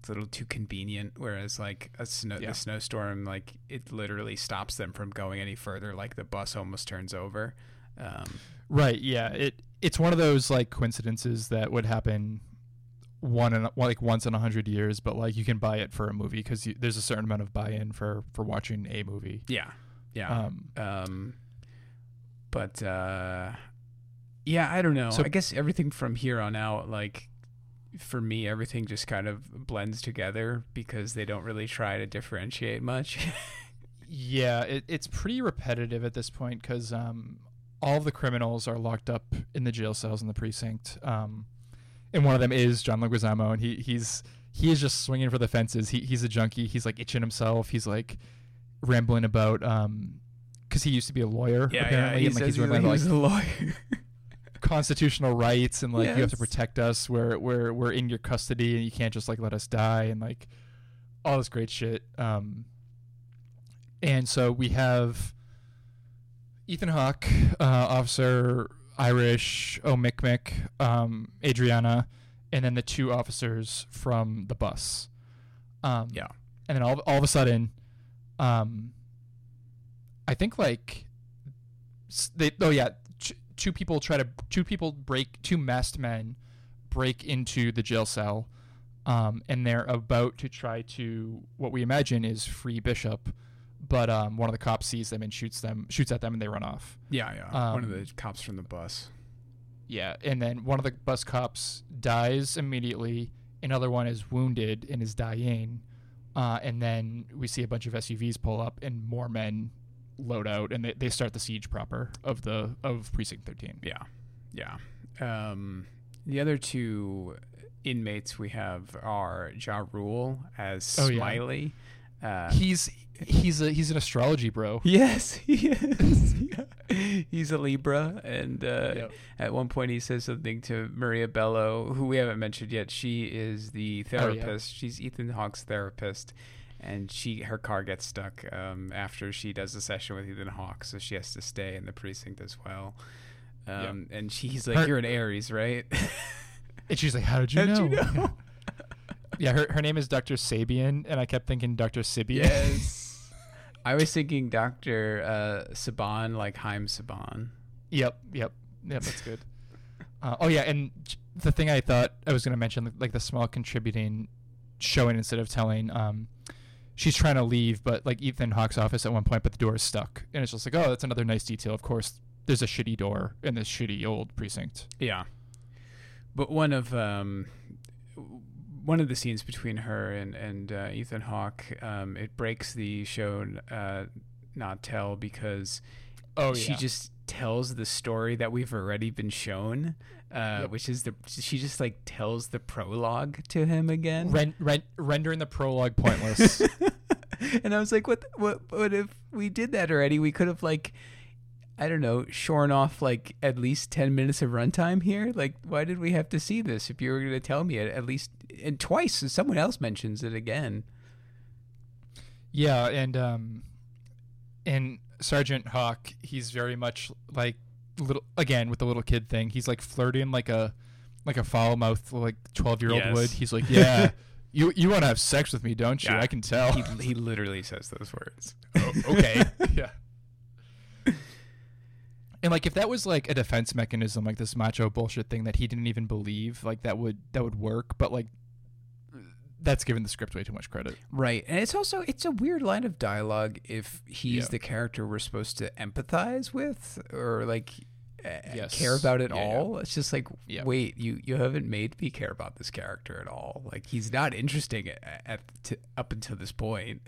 It's a little too convenient, whereas like the snowstorm, like it literally stops them from going any further. Like the bus almost turns over. Right. Yeah. It's one of those like coincidences that would happen once in 100 years, but like you can buy it for a movie because there's a certain amount of buy-in for watching a movie. Yeah. Yeah. But I don't know. So I guess everything from here on out, like, for me, everything just kind of blends together because they don't really try to differentiate much. Yeah, it's pretty repetitive at this point because all the criminals are locked up in the jail cells in the precinct, and one of them is John Leguizamo, and he is just swinging for the fences. He's a junkie. He's like itching himself. He's like rambling about because he used to be a lawyer. Yeah, apparently. Yeah. He was a lawyer. Constitutional rights and like you have to protect us, we're in your custody and you can't just like let us die and like all this great shit. And so we have Ethan Hawke, officer Irish, O'Micmic, Adriana, and then the two officers from the bus. And then all of a sudden, I think like they two masked men break into the jail cell, and they're about to try to what we imagine is free Bishop, but one of the cops sees them and shoots at them, and they run off. One of the cops from the bus. Yeah, and then one of the bus cops dies immediately. Another one is wounded and is dying. And then we see a bunch of SUVs pull up and more men load out, and they start the siege proper of Precinct 13. The other two inmates we have are Ja Rule as Smiley. He's an astrology bro. Yes, he is. He's a Libra, and at one point he says something to Maria Bello, who we haven't mentioned yet. She is the therapist. She's Ethan Hawke's therapist, and her car gets stuck after she does a session with Ethan Hawke, so she has to stay in the precinct as well. And she's like, "You're an Aries, right?" And she's like, "How did you know?" Yeah, her name is Dr. Sabian, and I kept thinking Dr. Sibian. Yes. I was thinking Dr. Saban, like Haim Saban. Yep, that's good. And the thing I thought I was going to mention, like the small contributing showing instead of telling, she's trying to leave, but like Ethan Hawke's office at one point, but the door is stuck. And it's just like, oh, that's another nice detail. Of course, there's a shitty door in this shitty old precinct. Yeah. But one of the scenes between her and Ethan Hawke, it breaks the show not tell, because she just tells the story that we've already been shown, which is she just like tells the prologue to him again, rendering the prologue pointless. And I was like, what if we did that already? We could have like, I don't know, shorn off like at least 10 minutes of runtime here. Like, why did we have to see this if you were going to tell me at least, and twice, and someone else mentions it again? Yeah, and Sergeant Hawke, he's very much like little, again with the little kid thing. He's like flirting like a foul mouthed like 12-year-old would. He's like, yeah. You want to have sex with me, don't you? Yeah, I can tell. He literally says those words. Oh, okay. Yeah. And like if that was like a defense mechanism, like this macho bullshit thing that he didn't even believe, like that would work, but like that's giving the script way too much credit. Right. And it's a weird line of dialogue if he's the character we're supposed to empathize with or like care about at all. Yeah. It's just like, wait, you haven't made me care about this character at all. Like he's not interesting up until this point.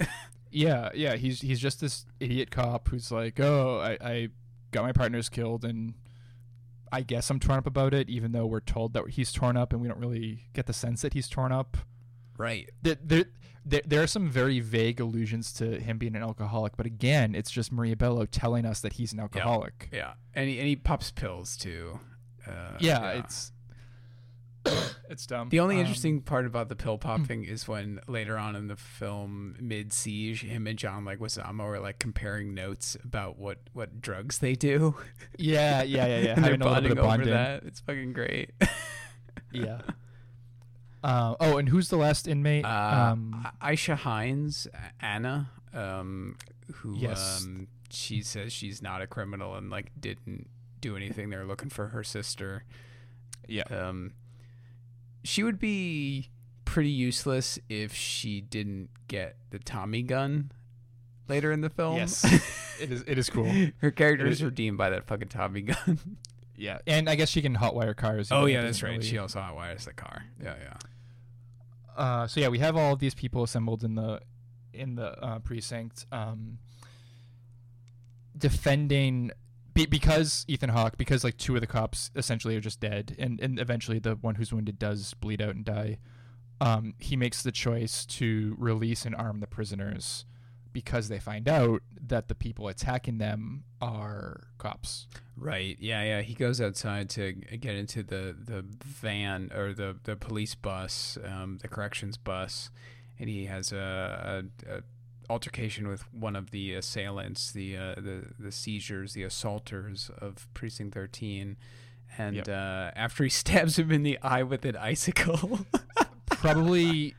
Yeah, he's just this idiot cop who's like, "Oh, I got my partners killed and I guess I'm torn up about it," even though we're told that he's torn up and we don't really get the sense that he's torn up. Right. There are some very vague allusions to him being an alcoholic, but again, it's just Maria Bello telling us that he's an alcoholic. Yeah. And he pops pills too. It's dumb. The only interesting part about the pill popping is when later on in the film, mid siege, him and John Leguizamo are like comparing notes about what drugs they do. Yeah. And they're bonding over that. It's fucking great. Yeah. And who's the last inmate? Aisha Hines, Anna, who she says she's not a criminal and like didn't do anything. They were looking for her sister. Yeah. She would be pretty useless if she didn't get the Tommy gun later in the film. Yes, it is cool. Her character is redeemed by that fucking Tommy gun. Yeah, and I guess she can hotwire cars. Oh, yeah, that's right. Really. She also hotwires the car. Yeah. So, we have all of these people assembled in the precinct defending... Because Ethan Hawke, because like two of the cops essentially are just dead, and eventually the one who's wounded does bleed out and die, he makes the choice to release and arm the prisoners because they find out that the people attacking them are cops. Right, yeah. He goes outside to get into the van or the police bus, the corrections bus, and he has a altercation with one of the assailants, the seizures, the assaulters of Precinct 13, and yep. After he stabs him in the eye with an icicle. Probably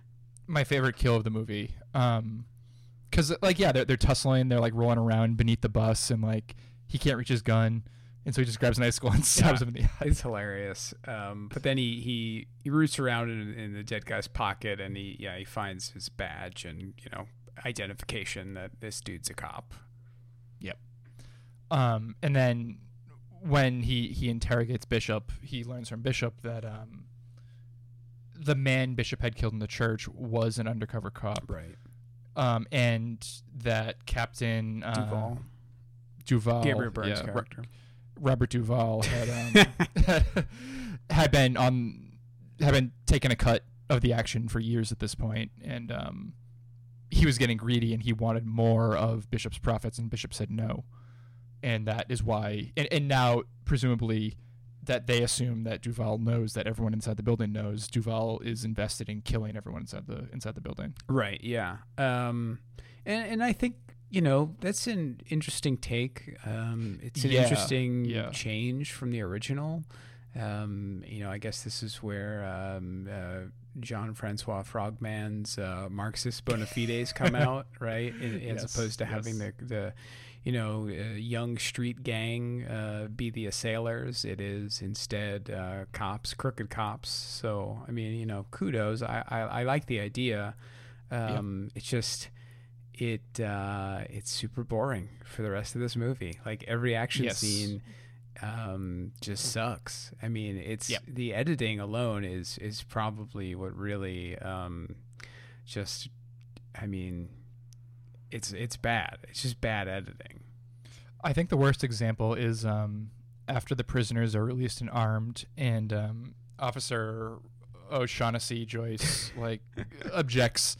my favorite kill of the movie. Because, like, yeah, they're tussling, they're, like, rolling around beneath the bus, and, like, he can't reach his gun, and so he just grabs an icicle and stabs him in the eye. It's hilarious. But then he roots around in the dead guy's pocket, and he finds his badge and, you know, identification that this dude's a cop. Yep. And then when he interrogates Bishop, he learns from Bishop that the man Bishop had killed in the church was an undercover cop. Right. And that Captain Duval, Gabriel Byrne's character, Robert Duval, had had been taking a cut of the action for years at this point, and he was getting greedy and he wanted more of Bishop's profits, and Bishop said no, and that is why. And now presumably that they assume that Duval knows that everyone inside the building knows Duval is invested in killing everyone inside the building. Right. Yeah. And I think, you know, that's an interesting take. It's an interesting change from the original. You know, I guess this is where Jean-François Frogman's Marxist bona fides come out, right? As opposed to having the you know, young street gang be the assailers. It is instead cops, crooked cops. So, I mean, you know, kudos. I like the idea. It's just... It's super boring for the rest of this movie. Like every action scene just sucks. I mean, it's the editing alone is probably what really just, I mean, it's bad. It's just bad editing. I think the worst example is after the prisoners are released and armed, and Officer O'Shaughnessy Joyce like objects.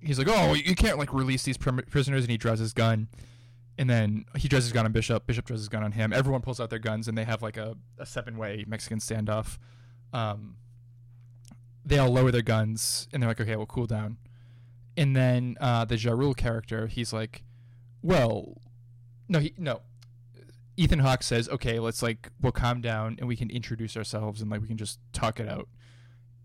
He's like, oh, you can't, like, release these prisoners, and he draws his gun, and then he draws his gun on Bishop. Bishop draws his gun on him. Everyone pulls out their guns, and they have, like, a seven-way Mexican standoff. They all lower their guns, and they're like, okay, we'll cool down. And then the Ja Rule character, he's like, well, no. Ethan Hawke says, okay, let's, like, we'll calm down, and we can introduce ourselves, and, like, we can just talk it out.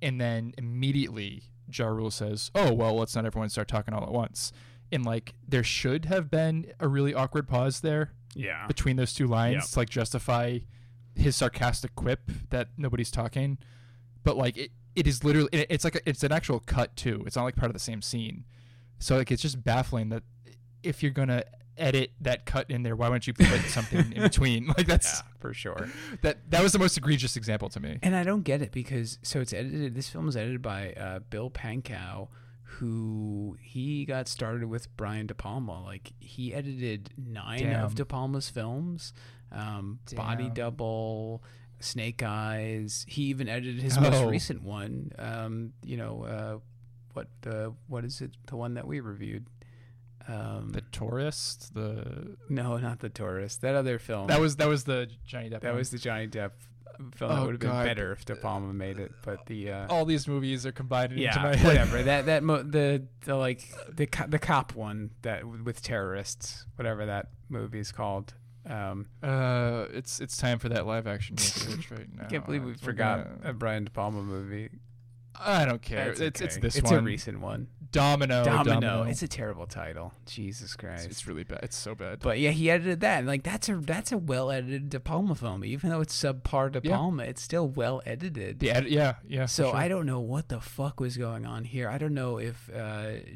And then immediately... Ja Rule says, oh, well, let's not everyone start talking all at once. And, like, there should have been a really awkward pause there between those two lines to, like, justify his sarcastic quip that nobody's talking. But, like, it is literally... It's, like, it's an actual cut, too. It's not, like, part of the same scene. So, like, it's just baffling that if you're going to edit that cut in there, why wouldn't you put something in between? Like, that's... Yeah, for sure. That was the most egregious example to me. And I don't get it because... So it's edited... This film is edited by Bill Pankow, who... He got started with Brian De Palma. Like, he edited 9 of De Palma's films. Body Double... Snake Eyes. He even edited his most recent one. You know, what is it? The one that we reviewed. The Tourist. No, not The Tourist. That other film. That was the Johnny Depp. That was the Johnny Depp film. It would have been better if De Palma made it, but the all these movies are combined into my head. Whatever. The cop one that with terrorists, whatever that movie is called. It's time for that live action movie right now. I can't believe we forgot a Brian De Palma movie. I don't care. It's a recent one. Domino. It's a terrible title. Jesus Christ. It's really bad. It's so bad. But yeah, he edited that. And like that's a well edited De Palma film. Even though it's subpar De Palma, it's still well edited. Yeah. So sure. I don't know what the fuck was going on here. I don't know if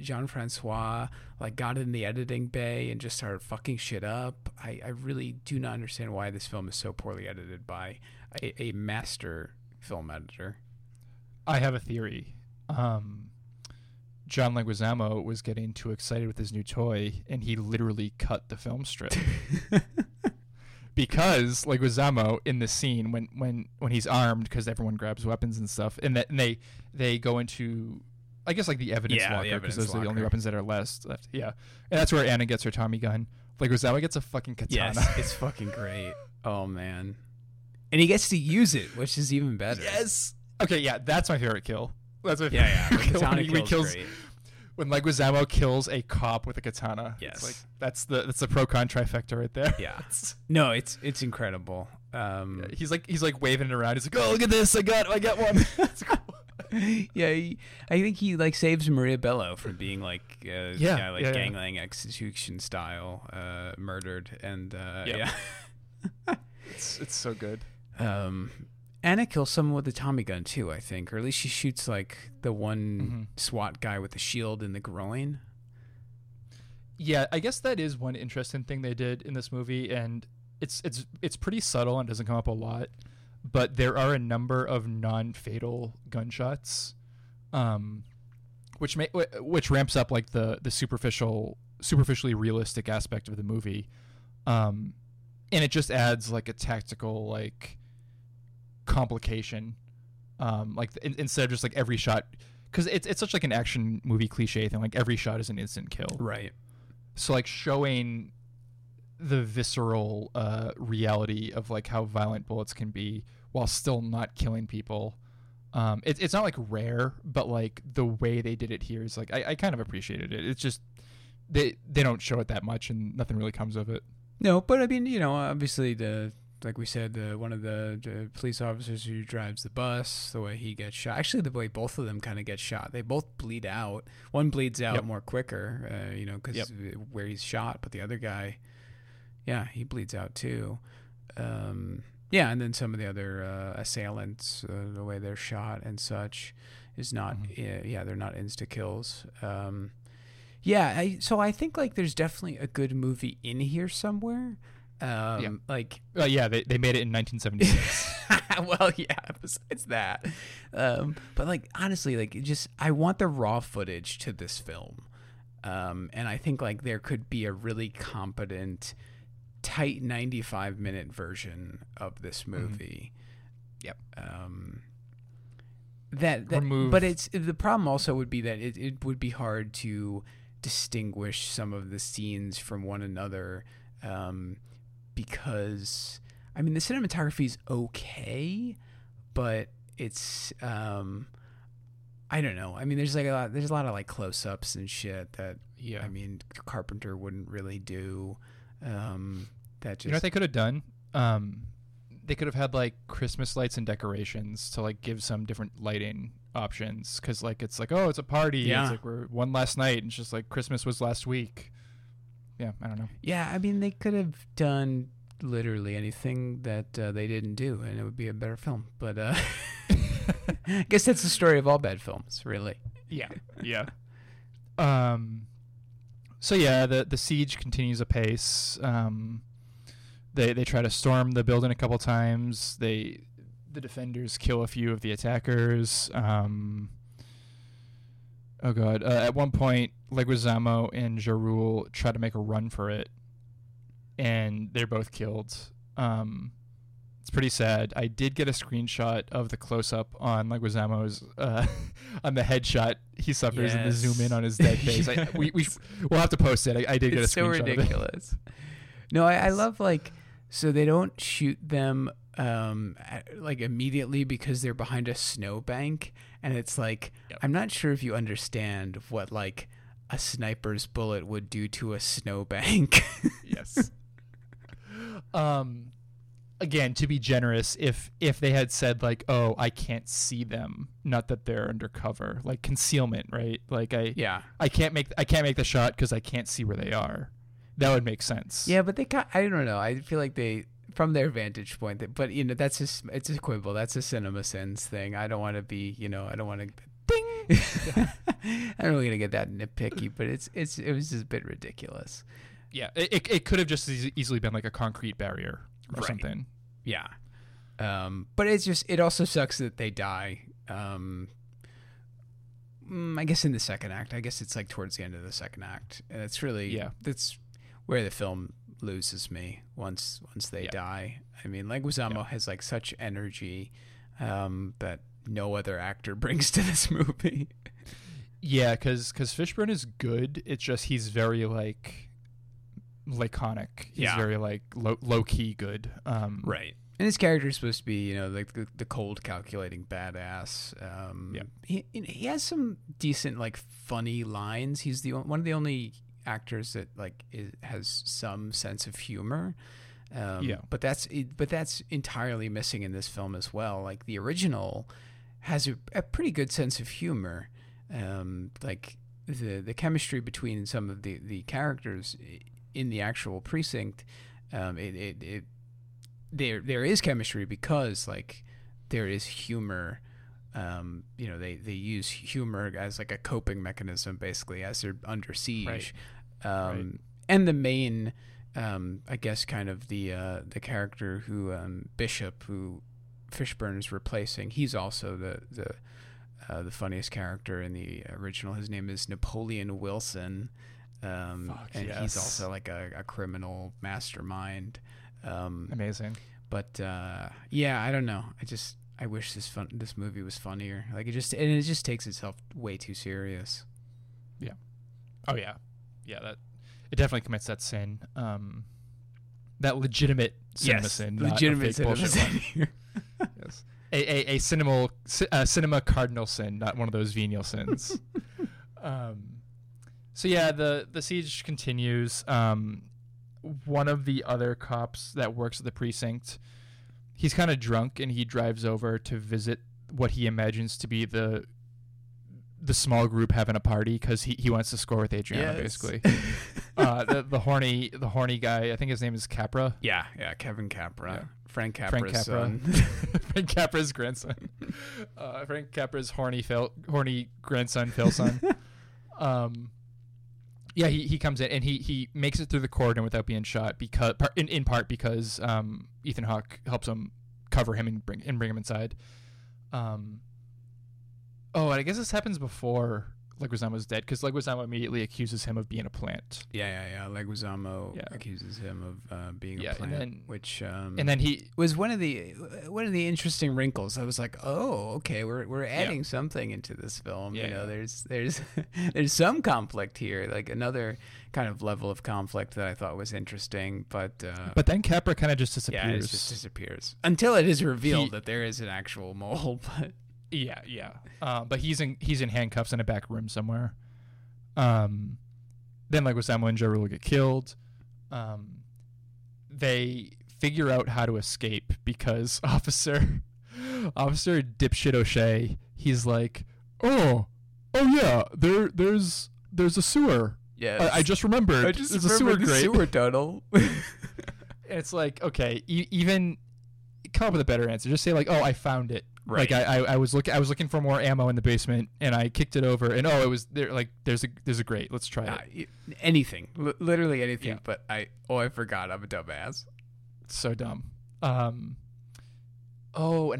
Jean-François like got in the editing bay and just started fucking shit up. I really do not understand why this film is so poorly edited by a master film editor. I have a theory. John Leguizamo was getting too excited with his new toy, and he literally cut the film strip. Because Leguizamo, in the scene, when he's armed, because everyone grabs weapons and stuff, and they go into, I guess, like the evidence locker, because those are the only weapons that are left. Yeah. And that's where Anna gets her Tommy gun. Leguizamo gets a fucking katana. Yes, it's fucking great. Oh, man. And he gets to use it, which is even better. Yes. Okay, yeah, that's my favorite kill. That's my favorite. Yeah, yeah. Katana kills great. when Leguizamo kills a cop with a katana. Yes, it's like, that's the pro-con trifecta right there. Yeah, no, it's incredible. Yeah, he's like waving it around. He's like, oh, look at this, I got one. It's cool. Yeah, I think he like saves Maria Bello from being like gangland execution style murdered, and yeah. it's so good. Anna kills someone with a Tommy gun too, I think, or at least she shoots like the one SWAT guy with the shield in the groin. Yeah, I guess that is one interesting thing they did in this movie, and it's pretty subtle and doesn't come up a lot, but there are a number of non-fatal gunshots, which ramps up like the superficially realistic aspect of the movie, and it just adds like a tactical like complication, instead of just like every shot, because it's such like an action movie cliche thing, like every shot is an instant kill, right? So like showing the visceral reality of like how violent bullets can be while still not killing people, it's not like rare, but like the way they did it here is like I kind of appreciated it. It's just they don't show it that much and nothing really comes of it. No, but I mean, you know, obviously like we said, one of the police officers who drives the bus, the way he gets shot, actually the way both of them kind of get shot, they both bleed out. One bleeds out more quicker, because where he's shot, but the other guy, he bleeds out too. And then some of the other assailants, the way they're shot and such is not, they're not insta-kills. So I think like there's definitely a good movie in here somewhere. They made it in 1976. Well, yeah, besides that, but like honestly, like I want the raw footage to this film, and I think like there could be a really competent, tight 95-minute version of this movie. But it's the problem also would be that it would be hard to distinguish some of the scenes from one another. Because I mean the cinematography is okay, but it's I don't know. I mean there's a lot of like close ups and shit that I mean Carpenter wouldn't really do. You know what they could have done? They could have had like Christmas lights and decorations to like give some different lighting options, because like it's like, oh, it's a party. It's like we're one last night, and it's just like Christmas was last week. Yeah, I don't know. Yeah, I mean, they could have done literally anything that they didn't do, and it would be a better film. But I guess that's the story of all bad films, really. Yeah, yeah. So yeah, the siege continues apace. They try to storm the building a couple times. The defenders kill a few of the attackers. Oh, God. At one point, Leguizamo and Ja Rule try to make a run for it, and they're both killed. It's pretty sad. I did get a screenshot of the close-up on Leguizamo's, on the headshot he suffers and the zoom in on his dead face. Yes. We'll have to post it. I did get a screenshot. It's so ridiculous. Of it. No, I love, like, so they don't shoot them, like, immediately because they're behind a snowbank. And it's like, I'm not sure if you understand what like a sniper's bullet would do to a snowbank. Yes. Again, to be generous, if they had said like, oh, I can't see them, not that they're undercover, like concealment, right? Like I can't make the shot because I can't see where they are. That would make sense. Yeah, but I don't know. I feel like they. From their vantage point, but you know that's it's a quibble. That's a CinemaSins thing. I don't want to be, I don't want to ding. I'm really gonna get that nitpicky, but it was just a bit ridiculous. Yeah, it could have just easily been like a concrete barrier or something. Yeah, but it also sucks that they die. I guess in the second act. I guess it's like towards the end of the second act, and it's really that's where the film loses me once they die. I mean, Leguizamo has like such energy that no other actor brings to this movie. because Fishburne is good, it's just he's very like laconic. He's very like low-key good. Right. And his character is supposed to be, you know, like the cold, calculating badass. Yeah. He has some decent, like, funny lines. He's the one of the only actors that like has some sense of humor. Yeah. But that's entirely missing in this film as well. Like the original has a pretty good sense of humor. Like the chemistry between some of the characters in the actual precinct. There is chemistry because like there is humor. You know, they use humor as like a coping mechanism basically as they're under siege. Right. And the main, I guess kind of the character who, Bishop, who Fishburne is replacing, he's also the funniest character in the original. His name is Napoleon Wilson. He's also like a criminal mastermind. Amazing. But yeah, I don't know. I wish this movie was funnier. Like it just takes itself way too serious. Yeah. Oh yeah. Yeah, that it definitely commits that sin. That legitimate cinema sin. Legitimate cinema sin. Yes. A cinema cardinal sin, not one of those venial sins. So yeah, the siege continues. One of the other cops that works at the precinct, he's kind of drunk and he drives over to visit what he imagines to be the small group having a party because he wants to score with Adriana, yes, basically. the horny guy, I think his name is Capra. Yeah, Kevin Capra. Yeah. Frank Capra's son. Frank Capra's grandson. Frank Capra's horny grandson, Phil's son. Yeah, he comes in and he makes it through the corridor without being shot because in part because Ethan Hawke helps him cover him and bring him inside. And I guess this happens before Leguizamo's dead because Leguizamo immediately accuses him of being a plant. Yeah. Leguizamo accuses him of being a plant, and then he was one of the interesting wrinkles. I was like, oh, okay, we're adding something into this film. Yeah, you know, there's there's some conflict here, like another kind of level of conflict that I thought was interesting. But then Capra kind of just disappears. Yeah, it just disappears until it is revealed that there is an actual mole, but. Yeah. But he's in handcuffs in a back room somewhere. Then Leguizamo and Ja Rule get killed. They figure out how to escape because Officer Dipshit O'Shea, he's like, oh yeah, there's a sewer. Yes. I just remembered. There's a sewer tunnel. It's like, okay, even come up with a better answer. Just say like, oh, I found it. Right. Like I was looking for more ammo in the basement, and I kicked it over, and it was there. Like there's a grate. Let's try it. Anything, literally anything. Yeah. But I forgot. I'm a dumbass. So dumb. And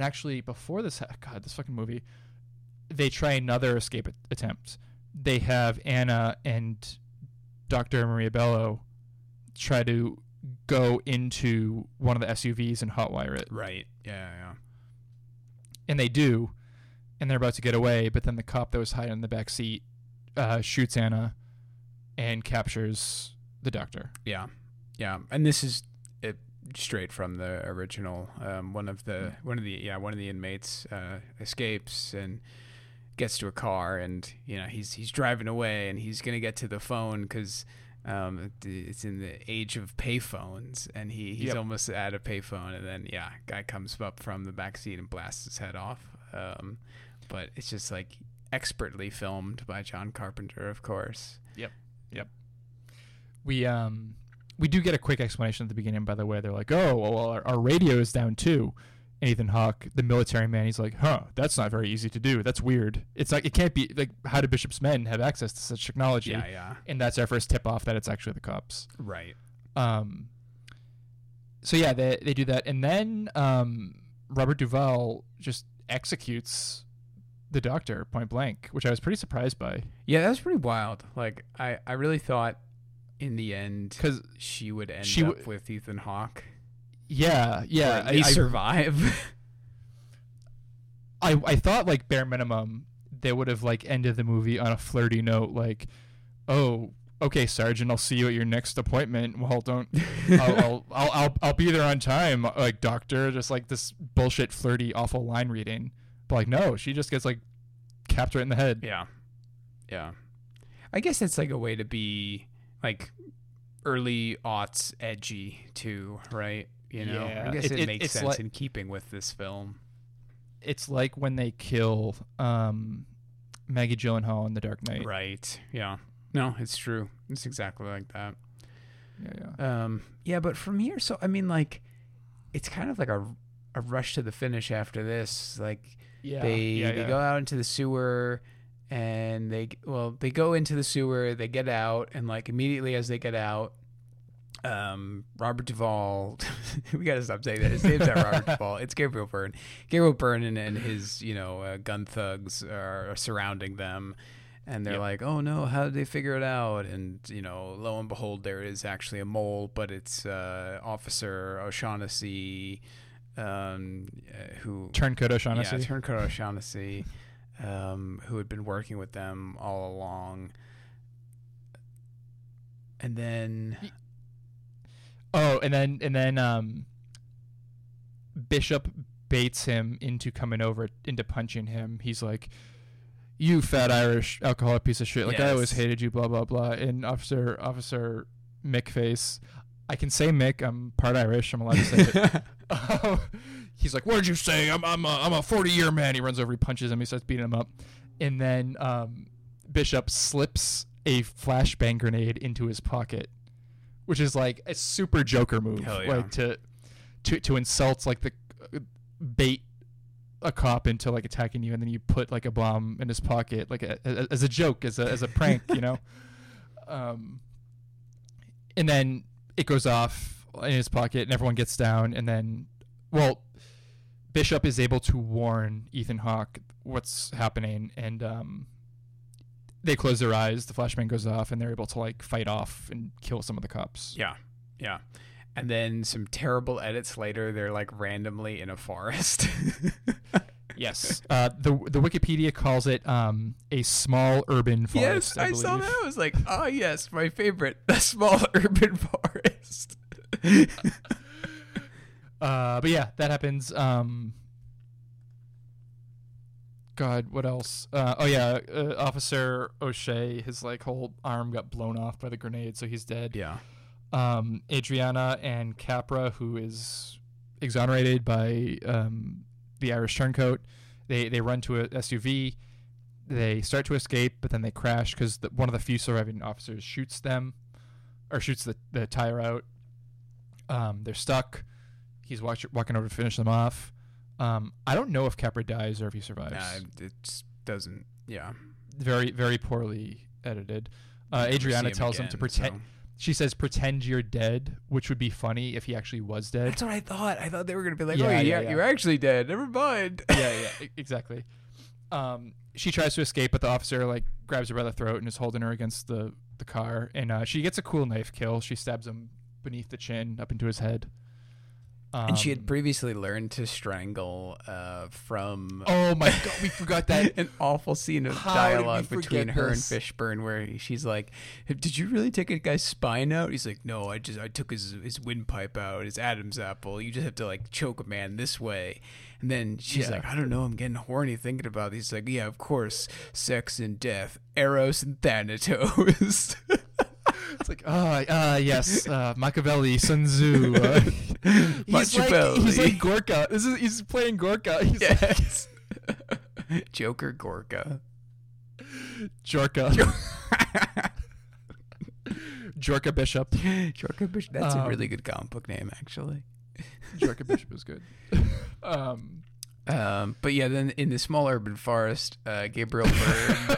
actually, before this, God, this fucking movie, they try another escape attempt. They have Anna and Dr. Maria Bello try to go into one of the SUVs and hotwire it. Right. Yeah. And they do, and they're about to get away, but then the cop that was hiding in the back seat shoots Anna and captures the doctor. Yeah. And this is straight from the original. One of the inmates escapes and gets to a car, and you know he's driving away, and he's gonna get to the phone because it's in the age of payphones, and he's almost at a payphone, and then guy comes up from the backseat and blasts his head off. But it's just like expertly filmed by John Carpenter, of course. Yep. We do get a quick explanation at the beginning, by the way. They're like, oh, well, our radio is down too. And Ethan Hawke, the military man, he's like, huh, that's not very easy to do. That's weird. It's like, it can't be, like, how do Bishop's men have access to such technology? Yeah. And that's our first tip off that it's actually the cops. Right. So, yeah, they do that. And then Robert Duvall just executes the doctor point blank, which I was pretty surprised by. Yeah, that was pretty wild. Like, I really thought in the end she would end up with Ethan Hawke. Yeah. They survive. I thought, like, bare minimum, they would have, like, ended the movie on a flirty note, like, oh, okay, Sergeant, I'll see you at your next appointment. Well, don't. I'll be there on time. Like, doctor, just like this bullshit, flirty, awful line reading. But like, no, she just gets like capped right in the head. Yeah, yeah. I guess it's like a way to be like early aughts edgy too, right? You know, yeah. I guess it makes sense, like, in keeping with this film. It's like when they kill Maggie Gyllenhaal in The Dark Knight. Right. Yeah. No, it's true. It's exactly like that. Yeah, yeah. Yeah, but from here, so I mean, like, it's kind of like a rush to the finish after this. Like, they go out into the sewer, and they go into the sewer, they get out, and like immediately as they get out, Robert Duvall. We gotta stop saying that. His name's not Robert Duvall. It's Gabriel Byrne. Gabriel Byrne and his, gun thugs are surrounding them. And they're like, oh no, how did they figure it out? And, lo and behold, there is actually a mole, but it's Officer O'Shaughnessy, who... Turncoat O'Shaughnessy. Yeah, Turncoat O'Shaughnessy, who had been working with them all along. And then... And then Bishop baits him into coming over, into punching him. He's like, you fat Irish alcoholic piece of shit. Like, yes. I always hated you, blah, blah, blah. And Officer Mickface, I can say Mick. I'm part Irish. I'm allowed to say it. He's like, what did you say? I'm a 40-year man. He runs over, he punches him. He starts beating him up. And then Bishop slips a flashbang grenade into his pocket, which is like a super Joker move, like to insult, like bait a cop into like attacking you, and then you put like a bomb in his pocket, like as a joke, as a prank, and then it goes off in his pocket, and everyone gets down, and then Bishop is able to warn Ethan Hawke what's happening, and they close their eyes, the flashbang goes off, and they're able to like fight off and kill some of the cops. Yeah. Yeah. And then some terrible edits later, they're like randomly in a forest. Yes. The Wikipedia calls it a small urban forest. Yes, I saw that. I was like, oh yes, my favorite, the small urban forest. But yeah, that happens. God, what else? Officer O'Shea, his like whole arm got blown off by the grenade, so he's dead. Yeah. Adriana and Capra, who is exonerated by the Irish turncoat, they run to a SUV. They start to escape, but then they crash because one of the few surviving officers shoots them, or shoots the tire out. They're stuck. He's walking over to finish them off. I don't know if Capra dies or if he survives. Nah, it doesn't. Yeah. Very, very poorly edited. Adriana tells him to pretend. So. She says, pretend you're dead, which would be funny if he actually was dead. That's what I thought. I thought they were going to be like, you're actually dead. Never mind. Yeah, exactly. She tries to escape, but the officer like grabs her by the throat and is holding her against the car. And she gets a cool knife kill. She stabs him beneath the chin, up into his head. And she had previously learned to strangle from... Oh my God, we forgot that. An awful scene of dialogue between her and Fishburne where she's like, did you really take a guy's spine out? He's like, no, I took his windpipe out, his Adam's apple. You just have to like choke a man this way. And then she's like, I don't know, I'm getting horny thinking about this. He's like, yeah, of course, sex and death, Eros and Thanatos. It's like, Machiavelli, Sun Tzu. He's like Gorka. He's playing Gorka. Like, Joker Gorka. Jorka. Jorka Bishop. Jorka Bishop. That's a really good comic book name, actually. Jorka Bishop is good. But yeah, then in the small urban forest, Gabriel Byrne,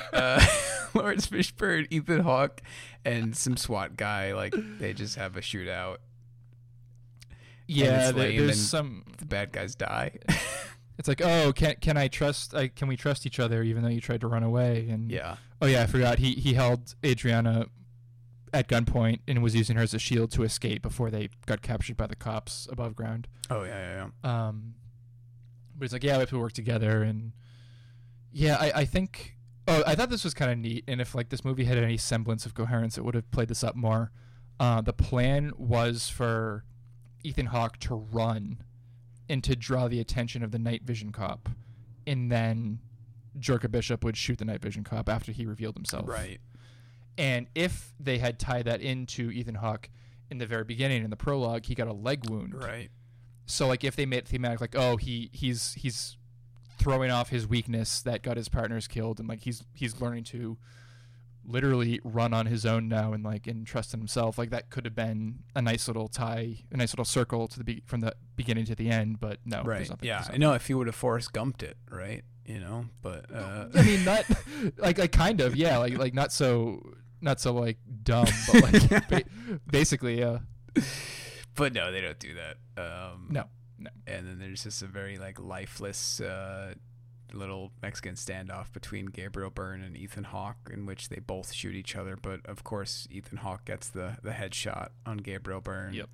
Lawrence Fishburne, Ethan Hawke, and some SWAT guy, like they just have a shootout. Yeah, there's some. The bad guys die. It's like, oh, can we trust each other even though you tried to run away? And I forgot he held Adriana at gunpoint and was using her as a shield to escape before they got captured by the cops above ground. Oh yeah. But it's like, yeah, we have to work together. And yeah, I think Oh, I thought this was kind of neat, and if like this movie had any semblance of coherence, it would have played this up more. The plan was for Ethan Hawke to run and to draw the attention of the night vision cop, and then Jerka Bishop would shoot the night vision cop after he revealed himself. Right. And if they had tied that into Ethan Hawke in the very beginning, in the prologue, he got a leg wound. Right. So like if they made it thematic, like, oh, he's throwing off his weakness that got his partners killed, and like he's learning to literally run on his own now and like and trust in himself, like that could have been a nice little tie, a nice little circle to the from the beginning to the end, but no. Right. Yeah, I know if you would have Forrest Gumped it, right? You know, but I mean not like kind of, yeah, like not so like dumb, but like basically, yeah. But no, they don't do that. No. And then there's just a very like lifeless little Mexican standoff between Gabriel Byrne and Ethan Hawke, in which they both shoot each other. But of course, Ethan Hawke gets the headshot on Gabriel Byrne. Yep.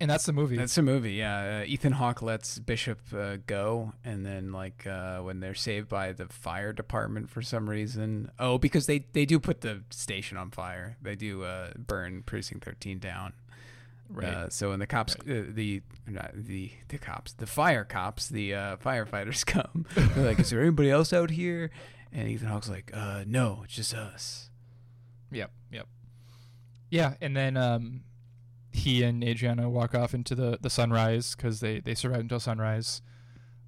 And that's the movie. That's the movie. Yeah. Ethan Hawke lets Bishop go, and then like when they're saved by the fire department for some reason. Oh, because they do put the station on fire. They do burn Precinct 13 down. Right. So when the cops, right. the firefighters come, they're like, "Is there anybody else out here?" And Ethan Hawke's like, "No, it's just us." Yep. Yeah, and then he and Adriana walk off into the sunrise because they survive until sunrise.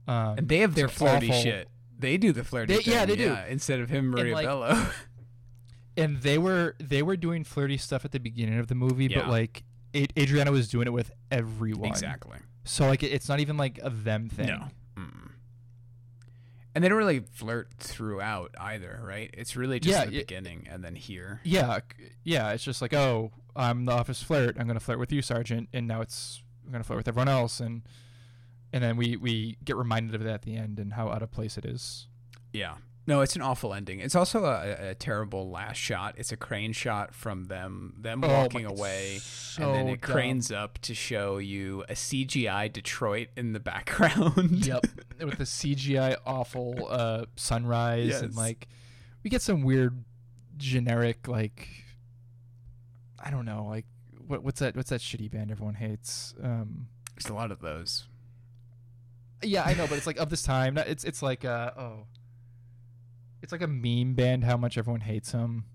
And they have their flirty shit. They do the flirty thing. Yeah, they do. Instead of him, Maria Bello. And they were doing flirty stuff at the beginning of the movie, but like. Adriana was doing it with everyone. Exactly. So like it's not even like a them thing. No. Mm. And they don't really flirt throughout either, right? It's really just the beginning and then here. Yeah. It's just like, oh, I'm the office flirt. I'm gonna flirt with you, Sergeant, and now I'm gonna flirt with everyone else, and then we get reminded of that at the end and how out of place it is. Yeah. No, it's an awful ending. It's also a terrible last shot. It's a crane shot from them walking away, so and then it cranes up to show you a CGI Detroit in the background. Yep, with the CGI awful sunrise, and like we get some weird generic like I don't know, like what's that shitty band everyone hates? There's a lot of those. Yeah, I know, but it's like of this time. It's like It's like a meme band, how much everyone hates him.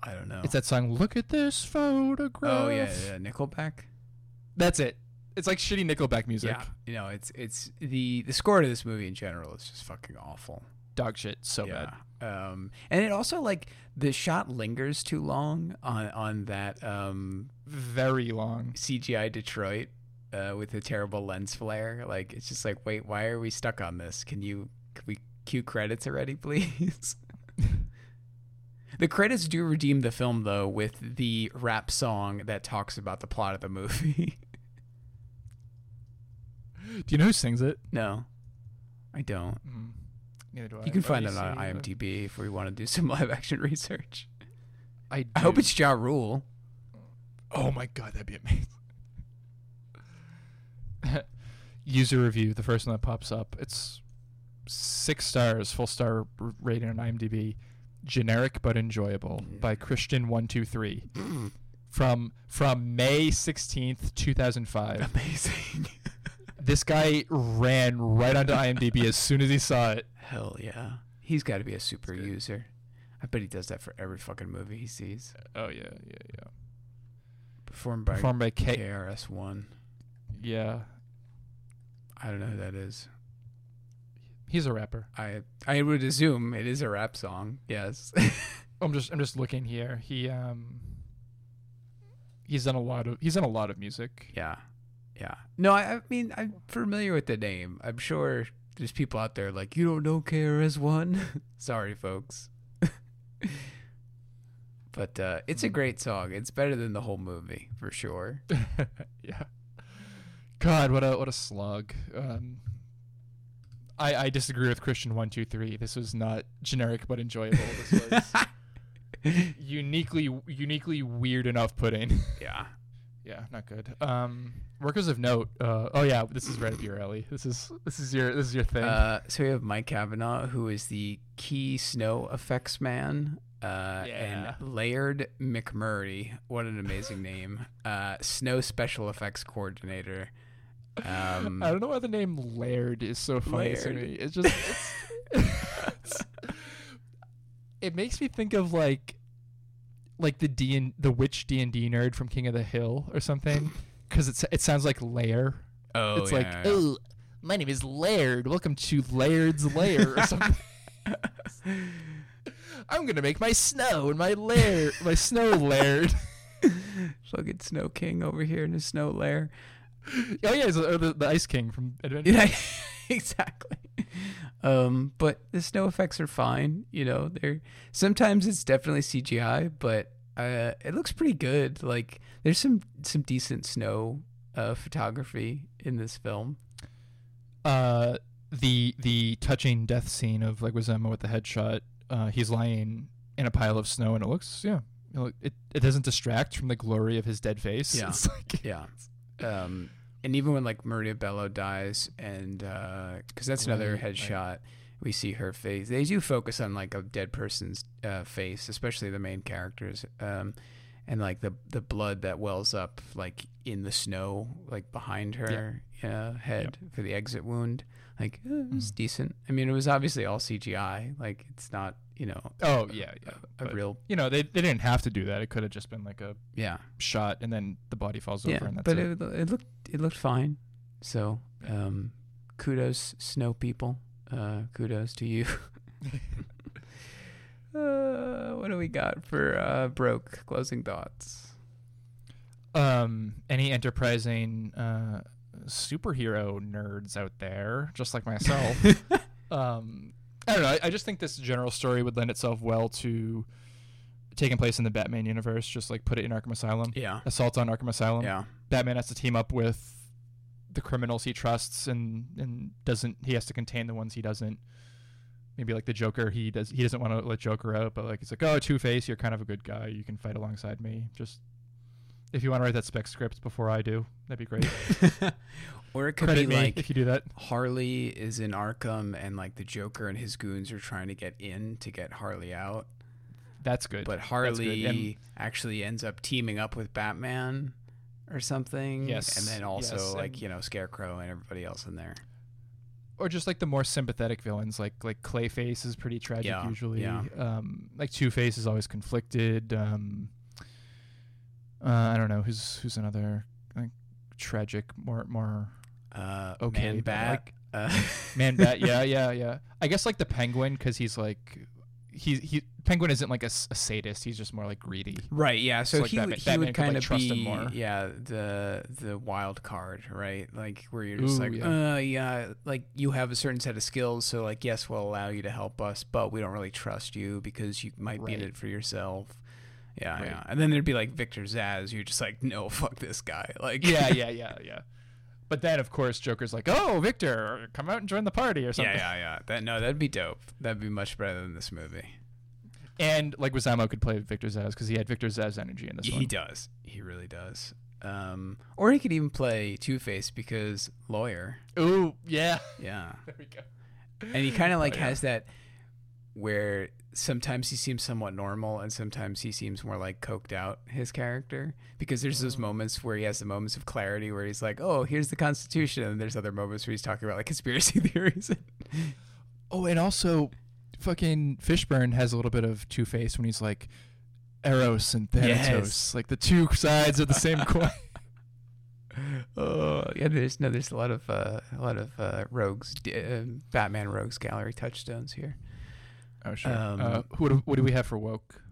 I don't know. It's that song, Look at This Photograph. Oh, yeah, Nickelback? That's it. It's like shitty Nickelback music. Yeah, you know, it's the score to this movie in general is just fucking awful. Dog shit, so bad. And it also, like, the shot lingers too long on that... very long. CGI Detroit with a terrible lens flare. Like, it's just like, wait, why are we stuck on this? Can we... Cue credits already, please. The credits do redeem the film, though, with the rap song that talks about the plot of the movie. Do you know who sings it? No, I don't. Neither do I. You can find it on IMDb if we want to do some live action research. I hope it's Ja Rule. Oh my god, that'd be amazing. User review, the first one that pops up. It's 6 stars, full star rating on IMDb. Generic but enjoyable by Christian123 from May 16th, 2005. Amazing. This guy ran right onto IMDb as soon as he saw it. Hell yeah, he's got to be a super user. I bet he does that for every fucking movie he sees. Oh yeah. Performed by KRS-One. Yeah, I don't know who that is. He's a rapper. I would assume it is a rap song. Yes. I'm just looking here. He he's done a lot of music. Yeah. No, I mean I'm familiar with the name. I'm sure there's people out there like you don't know KRS-One. Sorry, folks. But it's a great song. It's better than the whole movie for sure. Yeah. God, what a slog. I disagree with Christian123. This was not generic but enjoyable. This was uniquely weird and off-putting. Yeah. Yeah, not good. Workers of note. Oh yeah, this is right up your alley. This is your thing. So we have Mike Cavanaugh, who is the key snow effects man. And Laird McMurray. What an amazing name. Snow special effects coordinator. I don't know why the name Laird is so funny to me. It's just it makes me think of like the witch D&D nerd from King of the Hill or something, because it sounds like Lair. Oh, it's oh, my name is Laird. Welcome to Laird's Lair or something. I'm gonna make my snow and my lair, my snow laird. Fucking Snow King over here in his snow lair. Oh yeah, the Ice King from Adventure. Yeah, exactly. But the snow effects are fine. You know, they're sometimes it's definitely CGI, but it looks pretty good. Like there's some decent snow photography in this film. The touching death scene of Leguizamo with the headshot. He's lying in a pile of snow, and it looks it doesn't distract from the glory of his dead face. Yeah, it's and even when Maria Bello dies, and because that's another headshot, we see her face. They do focus on a dead person's face, especially the main characters, and the blood that wells up in the snow, behind her head for the exit wound. It was decent. I mean, it was obviously all CGI. It's not, Oh yeah. But, real. They didn't have to do that. It could have just been a shot, and then the body falls over, and that's it. But it looked fine. So, kudos, snow people. Kudos to you. What do we got for broke closing thoughts? Any enterprising superhero nerds out there, just like myself. I don't know. I just think this general story would lend itself well to taking place in the Batman universe. Just put it in Arkham Asylum. Yeah. Assault on Arkham Asylum. Yeah. Batman has to team up with the criminals he trusts, and doesn't. He has to contain the ones he doesn't. Maybe the Joker. He doesn't want to let Joker out, but he's oh, Two-Face, you're kind of a good guy. You can fight alongside me. Just. If you want to write that spec script before I do, that'd be great. Or it could be if you do that. Harley is in Arkham, and the Joker and his goons are trying to get in to get Harley out. That's good. But Harley actually ends up teaming up with Batman or something. Yes. And then also Scarecrow and everybody else in there. Or just the more sympathetic villains, like Clayface is pretty tragic usually. Yeah. Two-Face is always conflicted. I don't know who's another tragic, more okay. Man Bat, yeah. I guess the Penguin, because he's he Penguin isn't a sadist. He's just more greedy, right? Yeah. So Batman would kind of trust him more. Yeah, the wild card, right? Where you're just you have a certain set of skills, so yes, we'll allow you to help us, but we don't really trust you because you might be in it for yourself. Yeah, right. Yeah. And then there'd be Victor Zsasz. You're just no, fuck this guy. Yeah. But then, of course, Joker's oh, Victor, come out and join the party or something. Yeah. That'd be dope. That'd be much better than this movie. And Leguizamo could play Victor Zsasz because he had Victor Zsasz energy in this one. He does. He really does. Or he could even play Two-Face because lawyer. Ooh, yeah. Yeah. There we go. And he kind of has that where... Sometimes he seems somewhat normal, and sometimes he seems more coked out, his character, because there's those moments where he has the moments of clarity where he's oh, here's the Constitution, and there's other moments where he's talking about conspiracy theories. Oh, and also fucking Fishburne has a little bit of Two-Face when he's Eros and Thanatos, the two sides of the same coin. Oh yeah, there's a lot of rogues, Batman rogues gallery touchstones here. Oh, sure. What do we have for woke?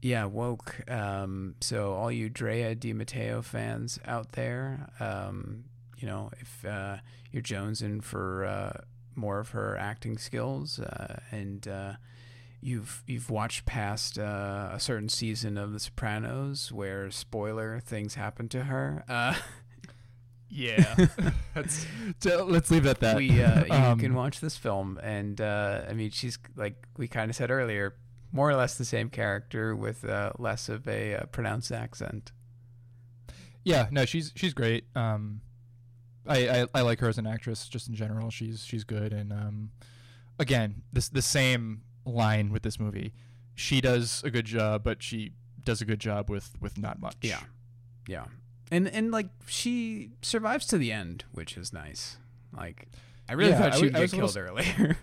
Yeah, woke. So all you Drea De Matteo fans out there, if you're jonesing for more of her acting skills, and you've watched past a certain season of The Sopranos where, spoiler, things happen to her. Yeah, let's leave it at that. We you can watch this film, and I mean, she's we kind of said earlier, more or less the same character with less of a pronounced accent. Yeah, no, she's great. I like her as an actress just in general. She's good, and again, the same line with this movie. She does a good job, but she does a good job with not much. Yeah, yeah, and like she survives to the end, which is nice. Like I really thought she would get killed earlier.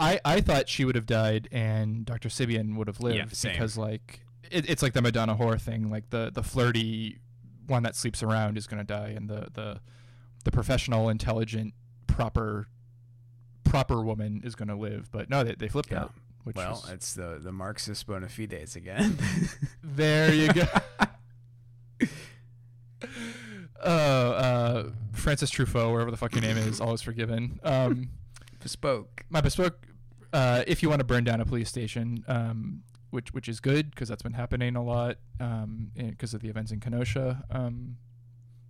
I thought she would have died and Dr. Sibian would have lived, because like it's like the Madonna horror thing. Like the flirty one that sleeps around is going to die, and the professional, intelligent, proper woman is going to live. But no, they flipped out. It's the Marxist bona fides again. There you go. Francis Truffaut, wherever the fuck your name is, always forgiven. Bespoke. My Bespoke. If you want to burn down a police station, which is good because that's been happening a lot because of the events in Kenosha.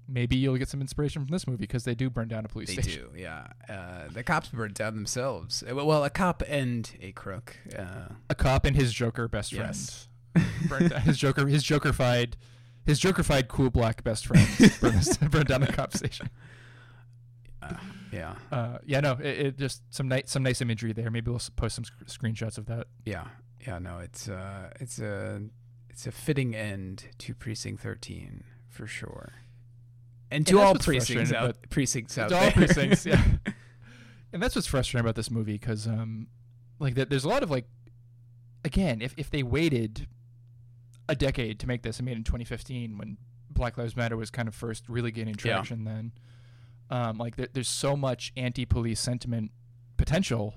Maybe you'll get some inspiration from this movie because they do burn down a police station. They do, yeah. The cops burn down themselves. Well, a cop and a crook. A cop and his Joker best friend. Burned down his Joker-fied cool black best friend burned down the cop station. Yeah. It just some nice imagery there. Maybe we'll post some screenshots of that. Yeah. Yeah, no, it's a fitting end to Precinct 13 for sure. And to all precincts out there. To all precincts, yeah. And that's what's frustrating about this movie cuz there's a lot of like, again, if they waited a decade to make this and made it in 2015 when Black Lives Matter was kind of first really gaining traction then. There's so much anti-police sentiment potential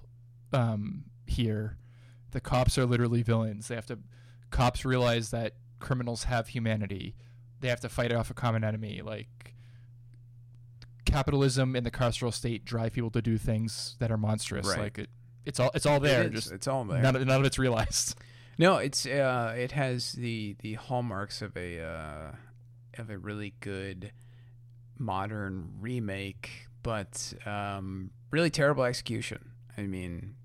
here. The cops are literally villains. Cops realize that criminals have humanity. They have to fight off a common enemy. Like capitalism and the carceral state drive people to do things that are monstrous. Right. Like it's all there. It's all there. None of it's realized. No, it has the hallmarks of a really good modern remake, but really terrible execution. I mean,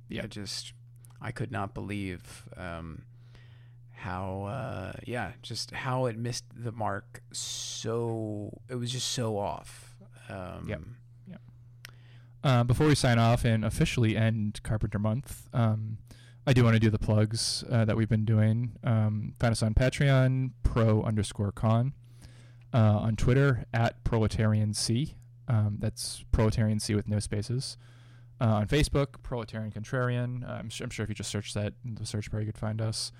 I could not believe how it missed the mark. So it was just so off. Before we sign off and officially end Carpenter Month, I do want to do the plugs that we've been doing. Find us on Patreon, pro_con. On Twitter at ProletarianC. That's ProletarianC with no spaces. On Facebook, Proletarian Contrarian. I'm sure if you just search that in the search bar, you could find us.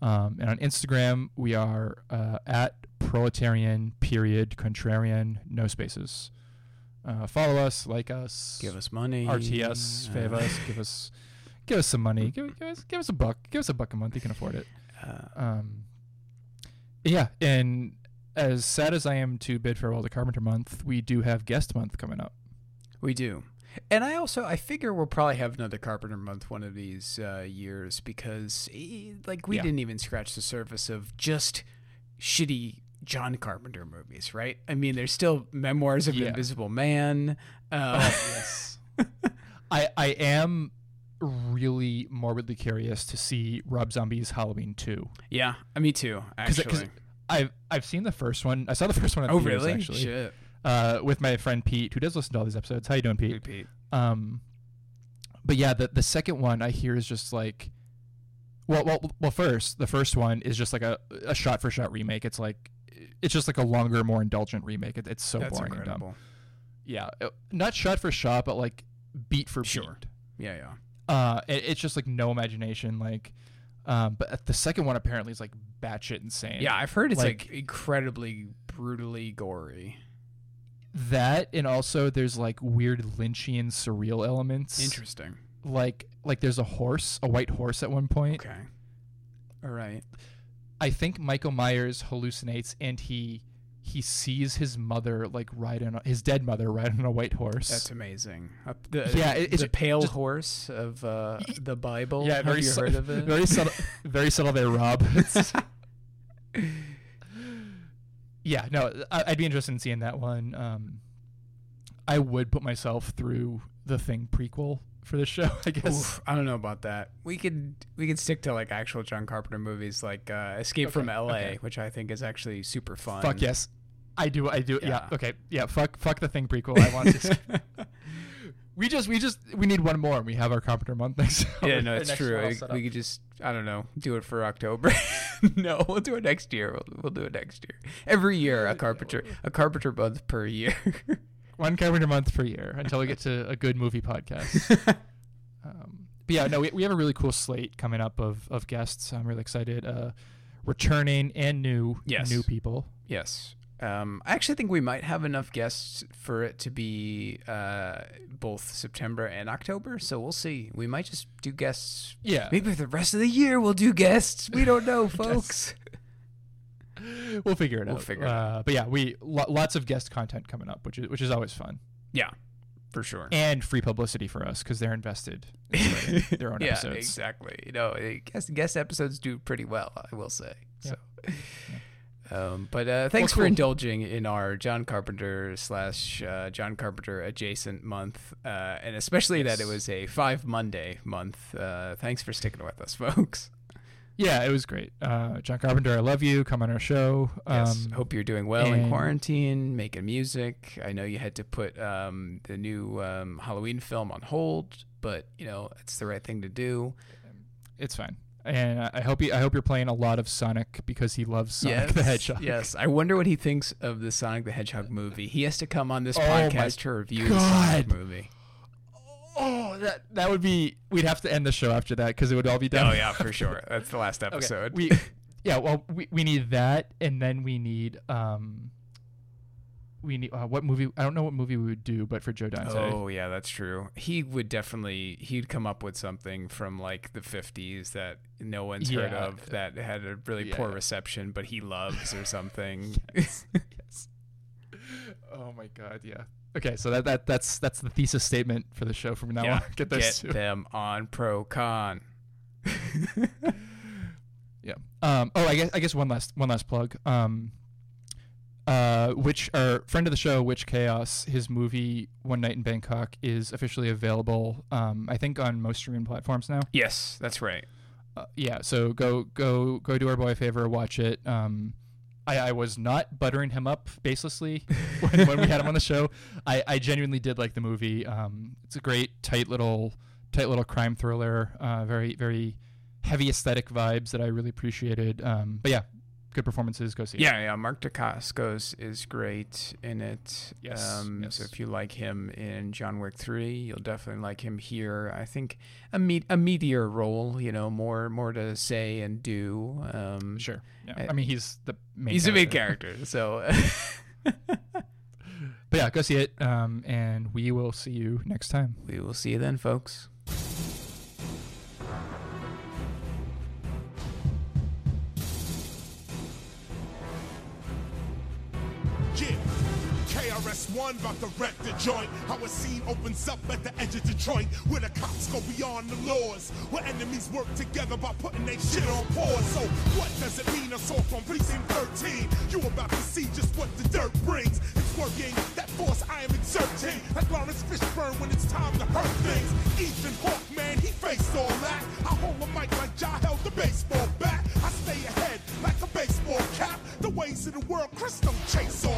And on Instagram, we are at Proletarian_Contrarian, no spaces. Follow us, like us, give us money, RTS, fave us, give us some money, give us $1, a month. You can afford it. And as sad as I am to bid farewell to Carpenter Month, we do have Guest Month coming up. We do. And I figure we'll probably have another Carpenter Month one of these years because we didn't even scratch the surface of just shitty John Carpenter movies, right? I mean, there's still Memoirs of Invisible Man. Yes. I am really morbidly curious to see Rob Zombie's Halloween 2. Yeah, me too, actually. Cause I've seen the first one. I saw the first one at the theaters, actually. Shit. With my friend Pete, who does listen to all these episodes. How you doing, Pete? Hey, Pete. But yeah, the second one I hear is just like, well, first, the first one is just like a shot for shot remake. It's like, it's just like a longer, more indulgent remake. It's so boring incredible. And dumb. Yeah, not shot for shot, but like beat for beat. Yeah, yeah. It's just like no imagination, like. But the second one apparently is like batshit insane. Yeah, I've heard it's like incredibly brutally gory. That, and also there's like weird Lynchian surreal elements. Interesting. Like there's a white horse at one point. Okay. All right. I think Michael Myers hallucinates and he sees his mother his dead mother riding on a white horse. That's amazing. It's a pale horse of the Bible. Yeah, have you heard of it? Very subtle, very subtle there, Rob. Yeah, no, I'd be interested in seeing that one. I would put myself through the Thing prequel for this show, I guess. Oof, I don't know about that. We could stick to like actual John Carpenter movies, like Escape from LA, which I think is actually super fun. Fuck yes. I do. Yeah. Okay. Yeah. Fuck the Thing prequel. I want to. We need one more, and we have our Carpenter month next. Yeah, no, it's true. We could just, I don't know, do it for October. No, we'll do it next year. We'll do it next year. Every year, a Carpenter month per year. One Carpenter month per year until we get to a good movie podcast. But yeah, no, we have a really cool slate coming up of guests. I'm really excited. Returning and new people. Yes. I actually think we might have enough guests for it to be both September and October, so we'll see. We might just do guests. Yeah. Maybe for the rest of the year we'll do guests. We don't know, folks. We'll figure it out. But yeah, lots of guest content coming up, which is always fun. Yeah, for sure. And free publicity for us because they're invested in their own episodes. Yeah, exactly. You know, guest episodes do pretty well, I will say. Yeah. So. Yeah. Thanks for indulging in our John Carpenter / John Carpenter adjacent month, and especially that it was a 5 Monday month. Thanks for sticking with us, folks. Yeah, it was great. John Carpenter, I love you. Come on our show. Yes. Hope you're doing well in quarantine, making music. I know you had to put the new Halloween film on hold, but you know it's the right thing to do. It's fine. And I hope you're playing a lot of Sonic because he loves Sonic the Hedgehog. Yes, I wonder what he thinks of the Sonic the Hedgehog movie. He has to come on this podcast to review the Sonic movie. Oh, that would be. We'd have to end the show after that because it would all be done. Oh yeah, for sure. That's the last episode. Okay. We need that, and then we need what movie? I don't know what movie we would do, but for Joe Dante. Oh yeah, that's true. He would definitely. He'd come up with something from like the 50s that no one's heard of that had a really poor reception, but he loves or something. Yes. Oh my God. Yeah. Okay. So that's the thesis statement for the show from now on. Get those two. Get them on ProCon. Yeah. I guess one last plug. Which our friend of the show, Witch Chaos, his movie One Night in Bangkok is officially available. I think on most streaming platforms now. Yes, that's right. So go do our boy a favor, watch it. I was not buttering him up baselessly when we had him on the show. I genuinely did like the movie. It's a great tight little crime thriller. Very very heavy aesthetic vibes that I really appreciated. But yeah. Good performances, go see it. Yeah, Mark Dacascos is great in it. Yes. So if you like him in John Wick 3, you'll definitely like him here. I think a meatier role, you know, more to say and do. Sure. Yeah. I mean, he's the main character, so. But yeah, go see it, and we will see you next time. We will see you then, folks. KRS-One about to wreck the joint. How a scene opens up at the edge of Detroit, where the cops go beyond the laws, where enemies work together by putting their shit on pause. So what does it mean? Assault on Precinct 13. You about to see just what the dirt brings. It's working, that force I am exerting, like Lawrence Fishburne when it's time to hurt things. Ethan Hawke, man, he faced all that. I hold the mic like Ja held the baseball bat. I stay ahead like a baseball cap. The ways of the world, Chris don't chase all